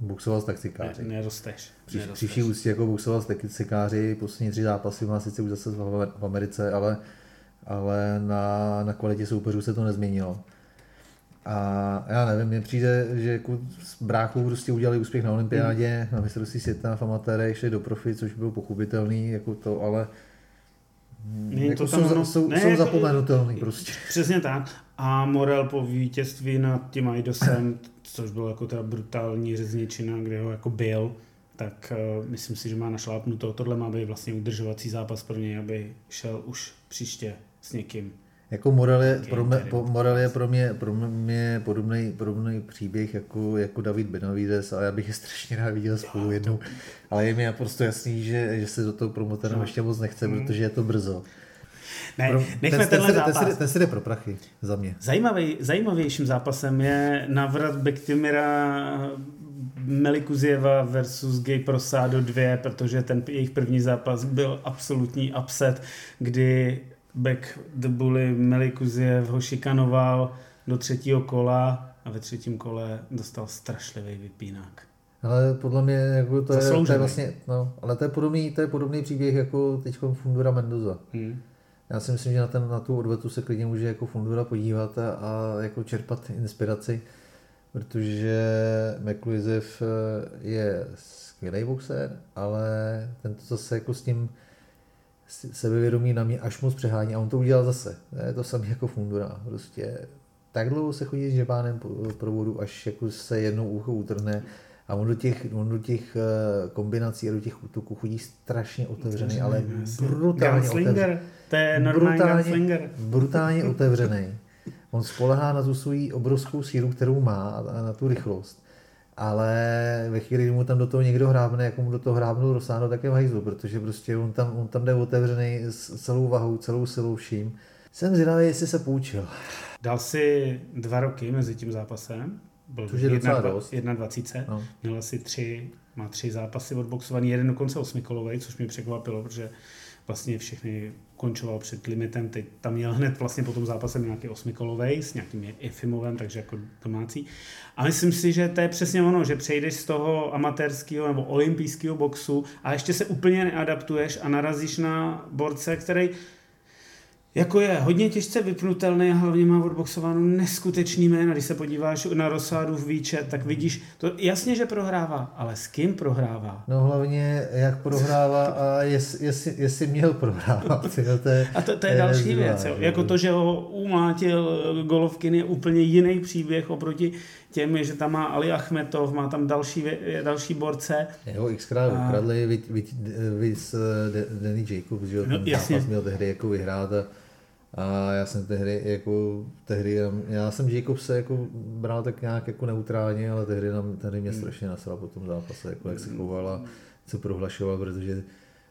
boxoval s taxikáři. Ne, nerosteš. Příští ústí jako boxoval s taxikáři, poslední tři zápasy má sice už zase v Americe, ale, ale na, na kvalitě soupeřů se to nezměnilo. A já nevím, mně přijde, že jako s bráchou prostě udělali úspěch na olympiádě, mm. na mistrovství světa, v amatérech, šli do profi, což bylo pochopitelný, jako to, ale jako to jsou, jsou, ne, jsou zapomenutelný prostě. Přesně tak. A Morel po vítězství nad tím Aidosem, což bylo jako teda brutální řezničina, kde ho jako byl, tak uh, myslím si, že má našlápnuto. Tohle má být vlastně udržovací zápas pro něj, aby šel už příště s někým. Jako Morel je, pro mě, po, Morel je pro mě, pro mě podobný, podobný příběh jako, jako David Benavides, ale já bych je strašně rád viděl spolu jednou. Ale je mi naprosto jasný, že, že se do toho promotora no. ještě moc nechce, mm. protože je to brzo. Ne, pro, nechme ten, tenhle ten, zápas. Ten, ten se jde pro prachy, za mě. Zajímavý, zajímavějším zápasem je návrat Bektimira Melikuzieva versus Gabe Rosado dva, protože ten jejich první zápas byl absolutní upset, kdy Beg the Bully Melikuziev ho šikanoval do třetího kola a ve třetím kole dostal strašlivý vypínák. Ale podle mě jako to, je, to je vlastně, no, ale to je podobný, to je podobný příběh jako teďko Fundora Mendoza. Hmm. Já si myslím, že na ten na tu odvetu se klidně může jako Fundora podívat a, a jako čerpat inspiraci, protože Melikuziev je skvělý boxer, ale ten to zase jako s tím sebevědomí na mě až moc přehání a on to udělal zase. Je to samý jako Fundora. Prostě tak dlouho se chodí s žebánem pro vodu, až jako se jednou ucho utrhne a on do těch, on do těch kombinací a do těch útoků chodí strašně otevřený, ale brutálně otevřený. To je normální gunslinger. Brutálně otevřený. On spolehá na tu svou obrovskou sílu, kterou má, a na tu rychlost. Ale ve chvíli, kdy mu tam do toho někdo hrábne, jako mu do toho hrábnul Rosado, tak je v hajzlu, protože prostě on tam, on tam jde otevřený s celou vahou, celou silou vším. Jsem zvědavý, jestli se poučil. Dal si dva roky mezi tím zápasem. Byl je jedna, dost. dvacet jedna. No. Měl asi tři, má tři zápasy odboxovaný, jeden dokonce osmikolovej, což mě překvapilo, protože vlastně všechny končoval před limitem. Teď tam měl hned vlastně po tom zápasem nějaký osmikolovej s nějakým Efimovem, takže jako domácí. A myslím si, že to je přesně ono, že přejdeš z toho amatérského nebo olympijského boxu a ještě se úplně neadaptuješ a narazíš na borce, který jako je hodně těžce vypnutelný a hlavně má odboxováno neskutečný jména. Když se podíváš na Rosadův výčet, tak vidíš, to jasně, že prohrává, ale s kým prohrává? No hlavně, jak prohrává a jest, jestli, jestli měl prohrávat. Jo, to je, a to, to je, je další nezvá, věc. Jo. Jako to, že ho umlátil Golovkin, je úplně jiný příběh oproti těm, že tam má Ali Achmetov, má tam další, další borce. Jeho xkrát ukradli vid, vid, vid, Danny Jacobs, že ten zápas měl tehdy jako vyhrát a A já jsem tehdy, jako, tehdy, já jsem Jacobse jako bral tak nějak jako neutrálně, ale tehdy, nám, tehdy mě strašně nasral po tom zápase, jako jak se choval a co prohlašoval, protože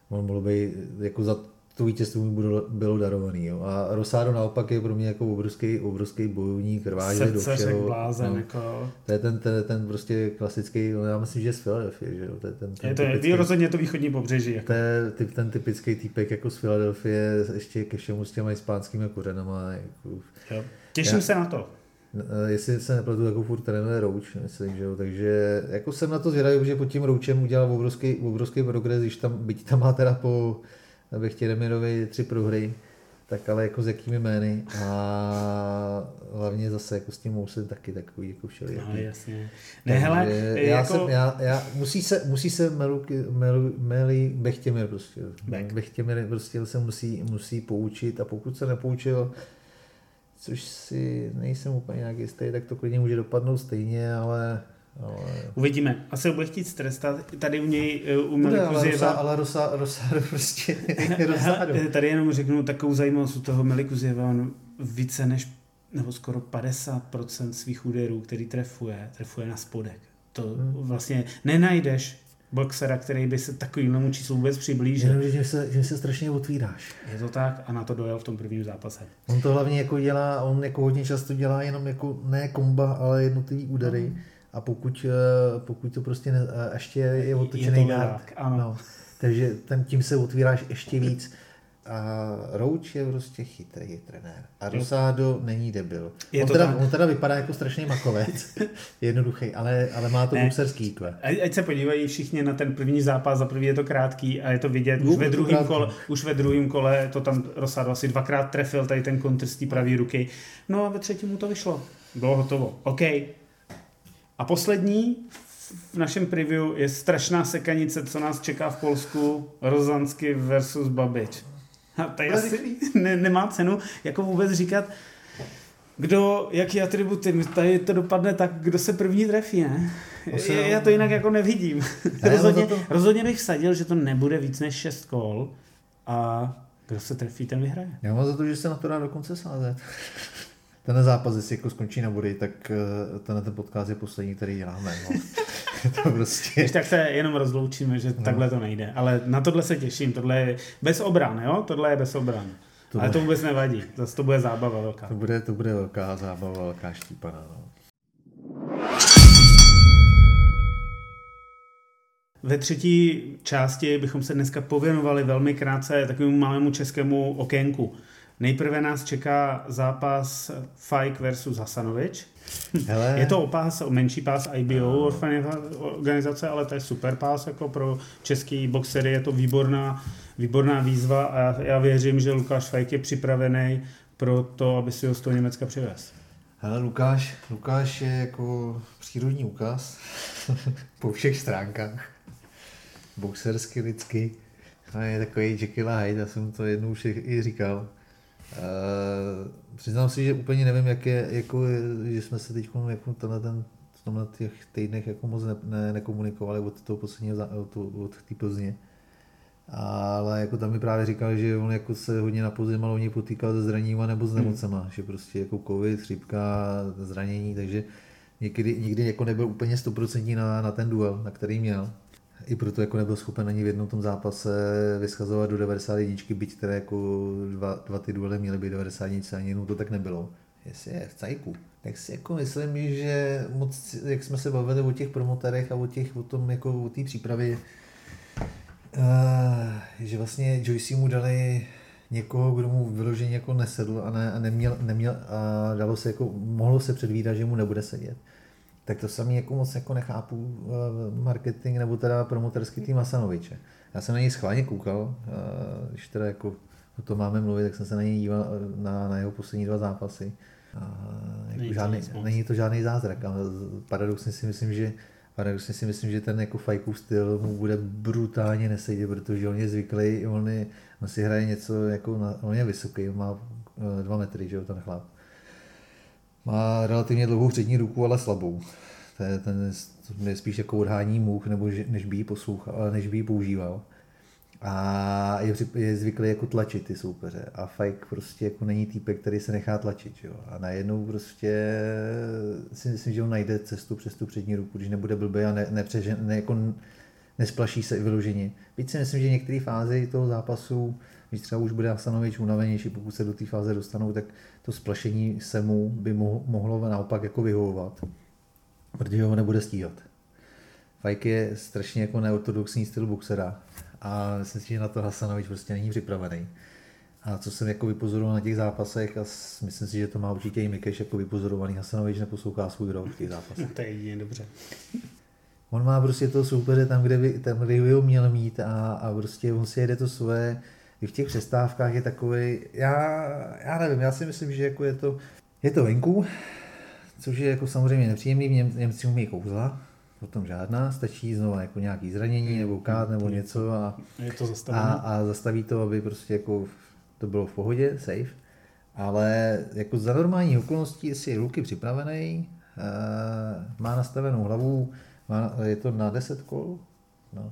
on mohl být, jako za to vítězství mu bylo, bylo darovaný. Jo. A Rosado naopak je pro mě jako obrovský, obrovský bojovník, rváže do všeho. Blázen, no. Jako... To je ten, ten, ten prostě klasický, já myslím, že z Philadelphie, že jo. To je ten, ten je to typický, je rozhodně to východní pobřeží. Jako. To je ty, ten typický týpek jako z Philadelphie, ještě ke všemu s těma hispánskými kořenama. Jako... Jo. Těším já... se na to. Jestli se nepletu, jako furt trénuje Roach, myslím, že jo, takže jako jsem na to zvědavý, že pod tím Roachem udělal obrovský, obrovský progres, když tam, byť tam má teda po abych chtěl Demirovi tři prohry, tak ale jako s jakými jmény a hlavně zase jako s tím Mousem taky takový jako všelijaký. No jasně. Ne, hele, já jako... jsem, já, já, musí se, musí se Melu, Melu, Meli Bechtěmir prostě, Beg. Bechtěmir prostě se musí, musí poučit a pokud se nepoučil, což si nejsem úplně nějak jistý, tak to klidně může dopadnout stejně, ale... Ale... Uvidíme. Asi ho bude chtít strestat. Tady u něj, u Melikuzieva... Ale Rosa, Rosa, prostě... Tady jenom řeknu takovou zajímavost u toho Melikuzieva. On více než, nebo skoro padesát procent svých úderů, který trefuje, trefuje na spodek. To hmm. vlastně nenajdeš boxera, který by se takovýmhlemu číslu vůbec přiblížil. Jenom, že se, že se strašně otvíráš. Je to tak a na to dojel v tom prvním zápase. On to hlavně jako dělá, on jako hodně často dělá jenom jako ne komba, ale jednotlivý údery. Hmm. A pokud, pokud to prostě ne, ještě je otočený gard, no, takže tam tím se otvíráš ještě víc. A Roach je prostě chytrý trenér. A Rosado není debil. On teda, on teda vypadá jako strašný makovec, jednoduchý, ale, ale má to boxerský kve. Ať se podívají všichni na ten první zápas, za první je to krátký a je to vidět, už ve, druhým kole, už ve druhém kole to tam Rosado asi dvakrát trefil, tady ten kontr z té pravý ruky. No a ve třetím mu to vyšlo. Bylo hotovo. OK. A poslední v našem preview je strašná sekanice, co nás čeká v Polsku, Rozansky versus Babič. A tady asi ne, nemá cenu jako vůbec říkat, kdo, jaký atributy, tady to dopadne tak, kdo se první trefí, ne? Já to jinak jako nevidím. Ne, rozhodně, to... rozhodně bych vsadil, že to nebude víc než šest kol a kdo se trefí, ten vyhraje. Já mám za to, že se na to dá dokonce sázet. Ten zápas, jestli jako skončí na body, tak tenhle ten podcast je poslední, který děláme. No. To prostě... Když tak se jenom rozloučíme, že no. Takhle to nejde. Ale na tohle se těším. Tohle je bez obran, jo? Tohle je bez obran. To... Ale to vůbec nevadí. Zase to bude zábava velká. To bude, to bude velká zábava, velká štípaná. No. Ve třetí části bychom se dneska pověnovali velmi krátce takovému malému českému okénku. Nejprve nás čeká zápas Fajk versus Hasanovič. Hele. Je to o pás, o menší pás I B O organizace, ale to je super pás jako pro český boxery. Je to výborná, výborná výzva a já věřím, že Lukáš Fajk je připravený pro to, aby si ho z toho Německa přivez. Hele, Lukáš, Lukáš je jako přírodní ukaz po všech stránkách. Boxersky, lidsky. A je takový Jekyll a Hyde, já jsem to jednou už i říkal. Uh, přiznám si, že úplně nevím, jak je, jako, že jsme se teď jako ten, v tomhle těch týdnech jako moc ne, ne, nekomunikovali od toho posledního, od, od té Plzně. ale jako tam mi právě říkal, že on jako se hodně na podzimalovně potýkal se zraněníma nebo s nemocema, hmm. že prostě jako covid, chřipka, zranění, takže někdy, nikdy jako nebyl úplně sto procent na, na ten duel, na který měl. I proto jako nebyl schopen ani v jednom tom zápase vyschazovat do devadesát jedna, byť které jako dva, dva ty duely měly být devadesát jedna, ani jednou to tak nebylo. Jestli je v cajku. Tak si jako myslím, že moc, jak jsme se bavili o těch promotorech a o těch, o tom jako o té přípravě, uh, že vlastně Joyce mu dali někoho, kdo mu vyloženě jako nesedl a, ne, a neměl, neměl a dalo se jako, mohlo se předvídat, že mu nebude sedět. Tak to samý jako moc jako nechápu marketing nebo teda promotorský tým Hasanoviče. Já jsem na něj schválně koukal, když teda jako o tom máme mluvit, tak jsem se na něj díval na, na jeho poslední dva zápasy. A jako není, žádný, to není to žádný zázrak. A paradoxně si myslím, že, paradoxně si myslím, že ten jako fajkův styl mu bude brutálně nesedět, protože on je zvyklý, on, je, on si hraje něco, jako na, on je vysoký, on má dva metry, že jo, ten chlap. Má relativně dlouhou přední ruku, ale slabou. To je, ten, to je spíš jako odhání můh, nebo že, než by ji poslouchal, než by ji používal. A je, je zvyklý jako tlačit ty soupeře. A Fajk prostě jako není týpek, který se nechá tlačit. Jo? A najednou prostě si myslím, že on najde cestu přes tu přední ruku, když nebude blbý a ne, nepřežen, ne, jako nesplaší se i vyloženě. Víc si myslím, že některé fázi toho zápasu, když třeba už bude Hasanovič unavenější, pokud se do té fáze dostanou, tak to splašení se mu by mohlo naopak jako vyhovovat, protože ho nebude stíhat. Fajk je strašně jako neortodoxní styl boxera a myslím si, že na to Hasanovič prostě není připravený. A co jsem jako vypozoroval na těch zápasech a myslím si, že to má určitě i Mikeš jako vypozorovaný, Hasanovič neposlouchá svůj rok v těch zápasech. No to je jedině dobře. On má prostě toho soupeře tam, kde by, tam, kde by ho měl mít a, a prostě on si jede to svoje. I v těch přestávkách je takový, já, já nevím, já si myslím, že jako je to, je to venku, což je jako samozřejmě nepříjemný, v Něm, Němci umí kouzla, o tom žádná, stačí znova jako nějaký zranění nebo kát nebo něco a, je to a, a zastaví to, aby prostě jako to bylo v pohodě, safe, ale jako za normální okolností, jestli je Luky připravený, má nastavenou hlavu, má, je to na deset kol, no.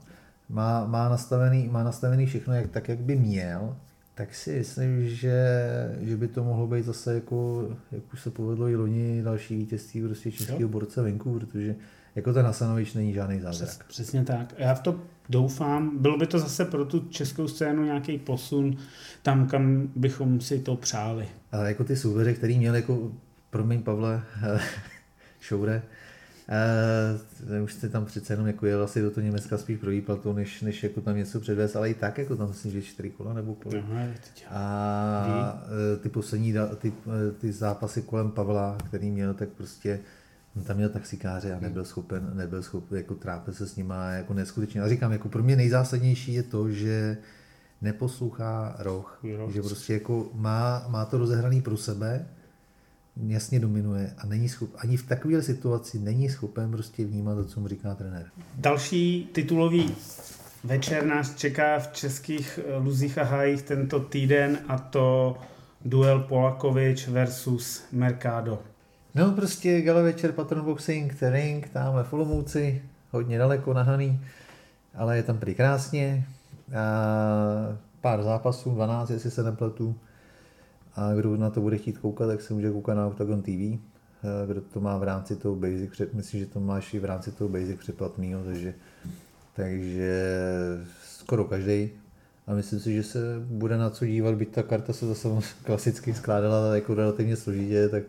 Má, má, nastavený, má nastavený všechno jak, tak, jak by měl, tak si myslím, že, že by to mohlo být zase, jako, jak už se povedlo i loni, další vítězství prostě českého borce venku, protože jako ten Hasanovič není žádný zázrak. Přes, přesně tak. Já v to doufám. Bylo by to zase pro tu českou scénu nějaký posun tam, kam bychom si to přáli. Ale jako ty soupeře, který měl jako, promiň Pavle, šoure, Uh, už jste tam přece jenom jako jel asi do toho Německa spíš pro výplatu, než, než jako tam něco předvést, ale i tak jako tam myslím, že čtyři kola nebo kola. Aha, a ty poslední ty, ty zápasy kolem Pavla, který měl, tak prostě tam měl taxikáře a nebyl schopen, nebyl schopen jako trápil se s nima jako neskutečně. A říkám, jako pro mě nejzásadnější je to, že neposlouchá roh, Roch. Že prostě jako má, má to rozehraný pro sebe, jasně dominuje a není schop, ani v takové situaci není schopen prostě vnímat to, co mu říká trenér. Další titulový večer nás čeká v českých luzích a hájích tento týden a to duel Polakovič versus Mercado. No prostě gala večer, patron boxing, ring, tamhle v Olomouci, hodně daleko nahaný, ale je tam prý krásně. A pár zápasů, dvanáct, jestli se nepletu. A kdo na to bude chtít koukat, tak se může koukat na Octagon té vé. Kdo to má v rámci toho Basic, myslím, že to máš i v rámci toho Basic přeplatného, takže, takže skoro každý. A myslím si, že se bude na co dívat, byť ta karta se zase klasicky skládala jako relativně složitě, tak,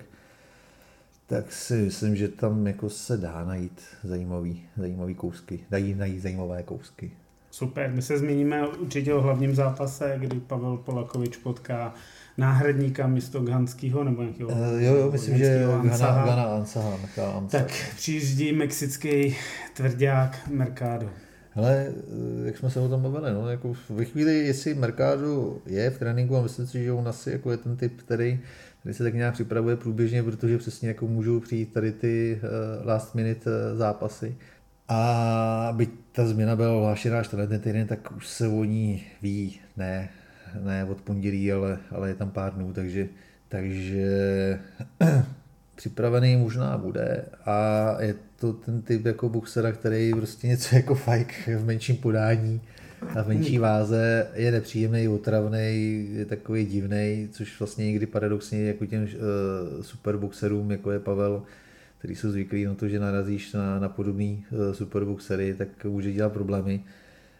tak si myslím, že tam jako se dá najít zajímavý, zajímavý kousky, dají najít zajímavé kousky. Super, my se zmíníme určitě o hlavním zápase, kdy Pavel Polakovič potká náhradníka místo Ghanskýho nebo nějakého... Uh, jo, jo, myslím, že Gana, Gana Ansaha. Tak přijíždí mexický tvrďák Mercado. Hele, jak jsme se o tom bavili, no, jako ve chvíli, jestli Mercado je v tréninku a myslím si, že on asi jako je ten typ, který, který se tak nějak připravuje průběžně, protože přesně jako můžou přijít tady ty last minute zápasy. A byť ta změna byla ohlášená až ten týden, tak už se o ní ví, ne, ne od pondělí, ale, ale je tam pár dnů, takže, takže připravený možná bude a je to ten typ jako boxera, který prostě něco jako Fajk v menším podání a v menší váze je nepříjemný, otravný, je takový divný, což vlastně někdy paradoxně jako těm uh, superboxerům, jako je Pavel, který jsou zvyklí na to, že narazíš na, na podobný uh, superboxery, tak může dělat problémy.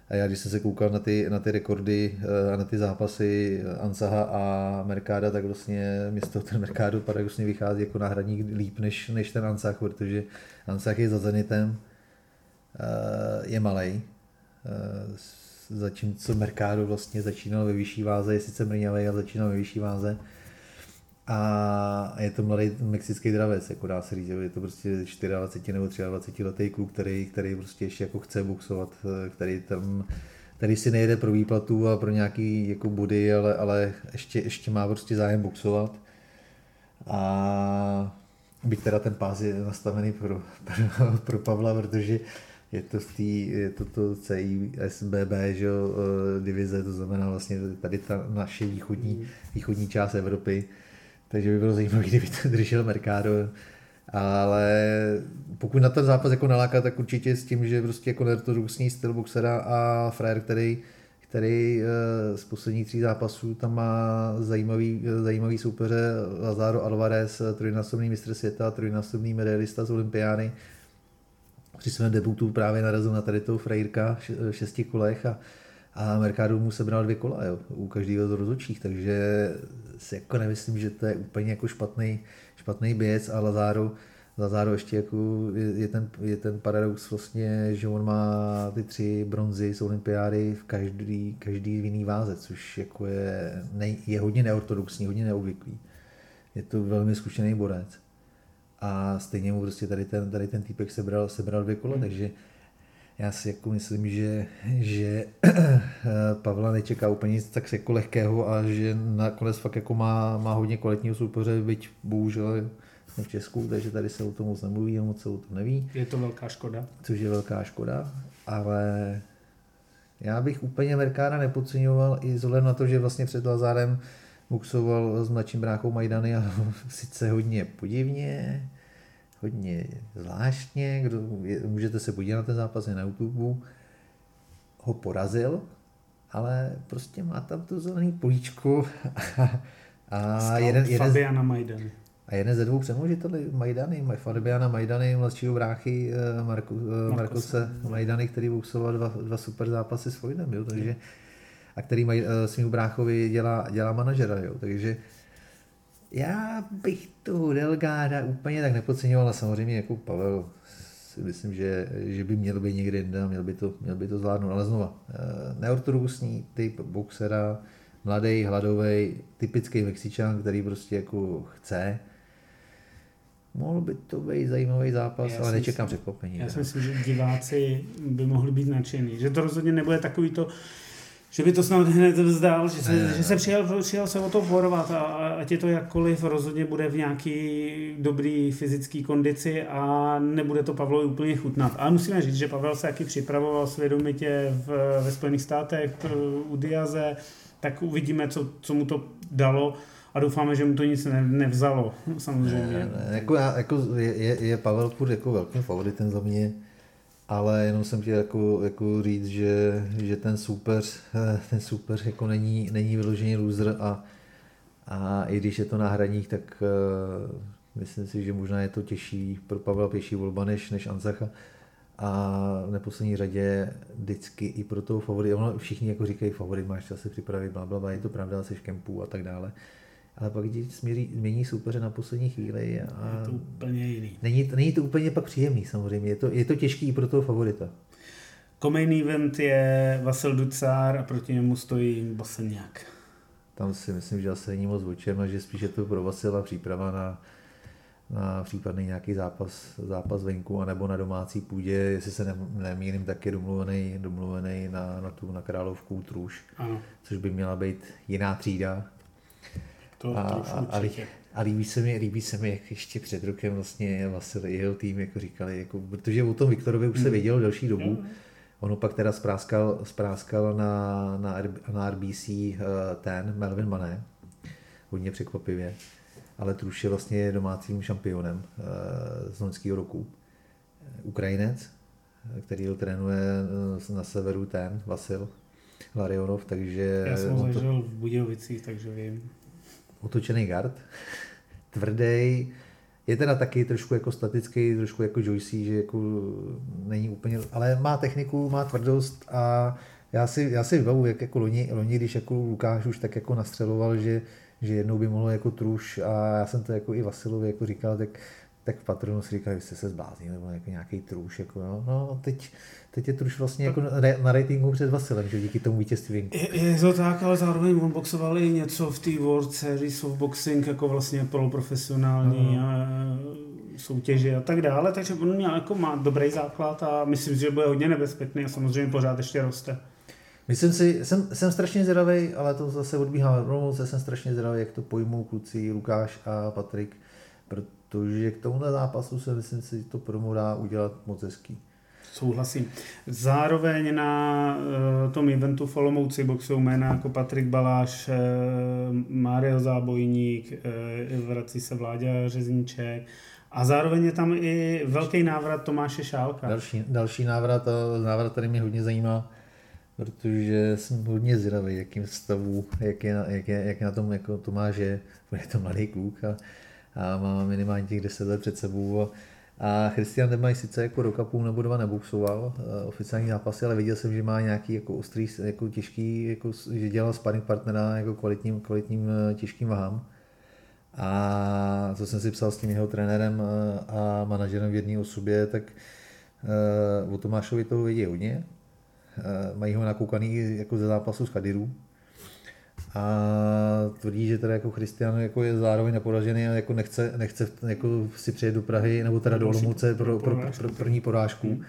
A já, když jsem se koukal na ty, na ty rekordy a na ty zápasy Ansaha a Mercada, tak vlastně město ten Mercado paradoxně vychází jako náhradník líp než, než ten Ansach, protože Ansach je za Zenitem, je malej, zatímco Mercado vlastně začínal ve vyšší váze, je sice mrňavej, ale začínal ve vyšší váze. A je to mladý mexický dravec, jako dá se říct, je to prostě dvacet čtyři nebo dvacet tři letý kluk, který, který prostě ještě jako chce boxovat, který tam, který si nejde pro výplatu a pro nějaký jako body, ale, ale ještě, ještě má prostě zájem boxovat. A byť teda ten pás je nastavený pro, pro, pro Pavla, protože je to v té, je to to C I S B B, že jo, divize, to znamená vlastně tady ta naše východní, východní část Evropy. Takže by bylo zajímavé, kdyby to držel Mercado, ale pokud na ten zápas jako naláká, tak určitě s tím, že prostě jako neortodoxní styl boxera a frajer, který, který z posledních tří zápasů tam má zajímavý, zajímavý soupeře, Lazaro Alvarez, trojnásobný mistr světa, trojnásobný medailista z olympiády. Při svém debutu právě narazil na tady toho frajírka v šesti kolech a A Mercado mu sebral dvě kola, jo, u každého z rozhodčích, takže si jako nemyslím, že to je úplně jako špatný, špatný běc. A Lazaro, Lazaro ještě jako je ten, je ten paradox vlastně, že on má ty tři bronzy z olympiády v každý, každý v jiný váze, což jako je, nej, je hodně neortodoxní, hodně neobvyklý. Je to velmi zkušený borec. A stejně mu prostě tady ten, tady ten týpek sebral, sebral dvě kola, mm. takže já si jako myslím, že, že Pavla nečeká úplně nic tak jako lehkého a že nakonec fakt jako má, má hodně kvalitního soupeře, byť bohužel v Česku, takže tady se o tom moc nemluví a moc se o tom neví. Je to velká škoda. Což je velká škoda, ale já bych úplně Mercada nepodceňoval i vzhledem na to, že vlastně před Lazárem boxoval s mladším bráchou Majdany a sice hodně podivně, hodně zvláštně, kdo, je, můžete se podívat na ten zápas na YouTube, ho porazil, ale prostě má tam to zelený políčko a, a jeden, jeden, Fabiana Majdany. A jeden ze dvou přemnožitelů Majdany, Fabiana Majdany, mladšího bráchy Marku, Markose, Markose Majdany, který boxoval dva, dva super zápasy s Floydem, jo, takže, a který maj, svým bráchovi dělá, dělá manažera, jo, takže já bych toho Delgáda úplně tak nepodceňoval, samozřejmě jako Pavel si myslím, že, že by měl být někde jinde a měl by to, měl by to zvládnout, ale znova neortodoxní typ boxera, mladý, hladový, typický Mexičan, který prostě jako chce. Mohl by to být zajímavý zápas, já ale nečekám překvapení. Já si myslím, že diváci by mohli být nadšený, že to rozhodně nebude takový to, že by to snad hned vzdal, že se, ne, ne, ne. Že se přijal, přijal se o to porvat a ať je to jakkoliv, rozhodně bude v nějaký dobrý fyzický kondici a nebude to Pavlovi úplně chutnat. Ale musíme říct, že Pavel se taky připravoval svědomitě v, ve Spojených státech u Diaze, tak uvidíme, co, co mu to dalo a doufáme, že mu to nic ne, nevzalo, samozřejmě. Ne, ne, jako, jako je, je Pavel furt jako velkým favoritem za mě. Ale jenom jsem chtěl jako, jako říct, že, že ten soupeř ten soupeř jako není, není vyložený loser a, a i když je to náhradník, tak uh, myslím si, že možná je to těžší pro Pavla pěší volba než, než Ansacha. A v neposlední řadě vždycky i pro toho favorit, ono všichni jako říkají favorit, máš čas se připravit, blablabla, je to pravda, jsi v kempu a tak dále. Ale pak když směří, mění soupeře na poslední chvíli a je to úplně jiný. Není, není to úplně pak příjemný samozřejmě, je to, je to těžký i pro toho favorita. Co-main event je Vasil Ducár a proti němu stojí Bosenňák. Tam si myslím, že asi není moc o čem a že spíš je to pro Vasila příprava na, na případný nějaký zápas, zápas venku anebo na domácí půdě, jestli se nemýlím, tak je domluvený, domluvený na, na tu na Královku Truš, ano. Což by měla být jiná třída. To, a, a, a líbí se mi, líbí se mi, jak ještě před rokem vlastně Vasil i jeho tým jako říkali, jako, protože o tom Viktorovi už se vědělo delší dobu. Ono pak teda spráskal, spráskal na, na, na R B C ten Melvin Mané, hodně překvapivě, ale Truš je vlastně domácím šampionem z loňského roku. Ukrajinec, který ho trénuje na severu ten Vasil. Larionov, takže... Já jsem ho zažil v Budějovicích, takže vím. Otočený guard, tvrdý. Je teda taky trošku jako statický, trošku jako Joyce, že jako není úplně, ale má techniku, má tvrdost a já si, já si vybavu, jak jako loni, loni, když jako Lukáš už tak jako nastřeloval, že, že jednou by mohlo jako truš a já jsem to jako i Vasilovi jako říkal, tak, tak v Patronu si říkal, že jste se zbláznili, nebo jako nějaký truš, jako jo, no teď, teď je truš vlastně jako na, na ratingu před Vasilem, že díky tomu vítězství. Je, je to tak, ale zároveň on boxoval i něco v té World Series of Boxing, jako vlastně poloprofesionální no. a, soutěže a tak dále, takže on měl jako má dobrý základ a myslím, že bude hodně nebezpečný a samozřejmě pořád ještě roste. Myslím si, jsem, jsem strašně zvědavý, ale to zase odbíháme promoce, jsem strašně zvědavý, jak to pojmou kluci Lukáš a Patrik, protože k tomuhle zápasu se myslím si, to promo dá udělat moc hezký. Souhlasím. Zároveň na uh, tom eventu v Olomouci boxují jména jako Patrik Baláš, uh, Mário Zábojník, uh, vrací se Vláďa Řezníček a zároveň je tam i velký návrat Tomáše Šálka. Další, další návrat, a návrat tady mě hodně zajímá. Protože jsem hodně zvědavý, jakým stavu, jak je, jak je, jak je na tom jako Tomáš je, je to mladý kluk a, a má minimálně těch deset let před sebou. A, a Christian Demaj sice jako rok a půl nebo dva neboxoval oficiální zápasy, ale viděl jsem, že má nějaký jako ostrý, jako těžký, jako, že dělal sparring partnera jako kvalitním, kvalitním těžkým vahám. A co jsem si psal s tím jeho trenérem a manažerem v jedné osobě, tak o Tomášovi toho vědí hodně. Mají ho nakoukaný jako ze zápasu z Kadirů a tvrdí, že teda jako Christian jako je zároveň neporažený a jako nechce, nechce jako si přijet do Prahy nebo teda do Olomouce pro, pro, pro, pro první porážku, hmm.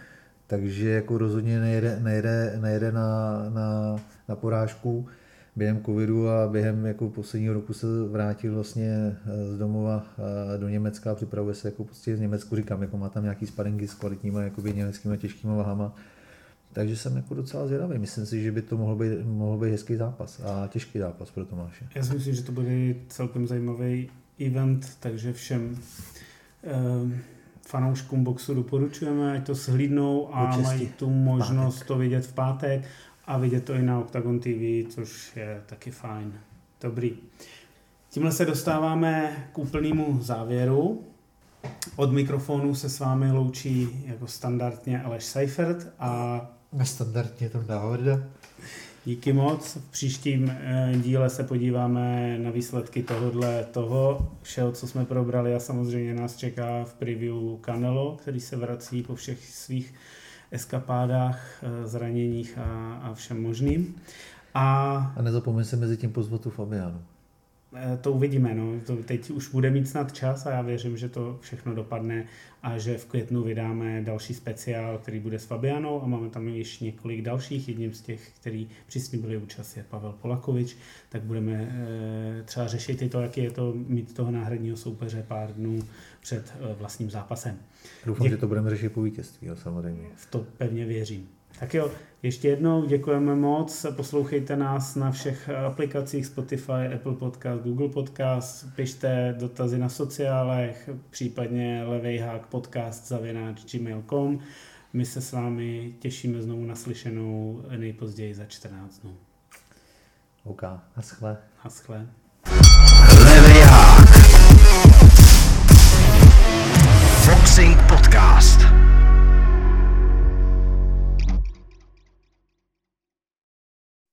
takže jako rozhodně nejede, nejede, nejede na, na, na porážku během covidu a během jako posledního roku se vrátil vlastně z domova do Německa a připravuje se jako prostě z Německu, říkám, jako má tam nějaký sparingy s kvalitníma jakoby německýma těžkýma vahama. Takže jsem jako docela zvědavý. Myslím si, že by to mohl být, mohl být hezký zápas a těžký zápas pro Tomáše. Já si myslím, že to bude celkem zajímavý event, takže všem eh, fanouškům boxu doporučujeme, ať to shlídnou a mají tu možnost pátek. To vidět v pátek a vidět to i na Octagon T V, což je taky fajn. Dobrý. Tímhle se dostáváme k úplnému závěru. Od mikrofonu se s vámi loučí jako standardně Aleš Seifert a nestandardně Tonda Vavrda. Díky moc. V příštím díle se podíváme na výsledky tohodle toho všeho, co jsme probrali a samozřejmě nás čeká v preview Canelo, který se vrací po všech svých eskapádách, zraněních a, a všem možným. A, a nezapomeň se mezi tím pozvat tu Fabianu. To uvidíme, no. To teď už bude mít snad čas a já věřím, že to všechno dopadne a že v květnu vydáme další speciál, který bude s Fabianou a máme tam ještě několik dalších. Jedním z těch, který přislíbili účast, je Pavel Polakovič, tak budeme e, třeba řešit i to, jaký je to mít toho náhradního soupeře pár dnů před e, vlastním zápasem. Doufám, Děk... že to budeme řešit po vítězství, jo, samozřejmě. V to pevně věřím. Tak jo, ještě jednou děkujeme moc, poslouchejte nás na všech aplikacích Spotify, Apple Podcast, Google Podcast, pište dotazy na sociálech, případně levejhákpodcast zavináč gmail tečka com. My se s vámi těšíme znovu na slyšenou nejpozději za čtrnáct dnů. OK, naschle. Naschle. Levejhák Boxing Podcast.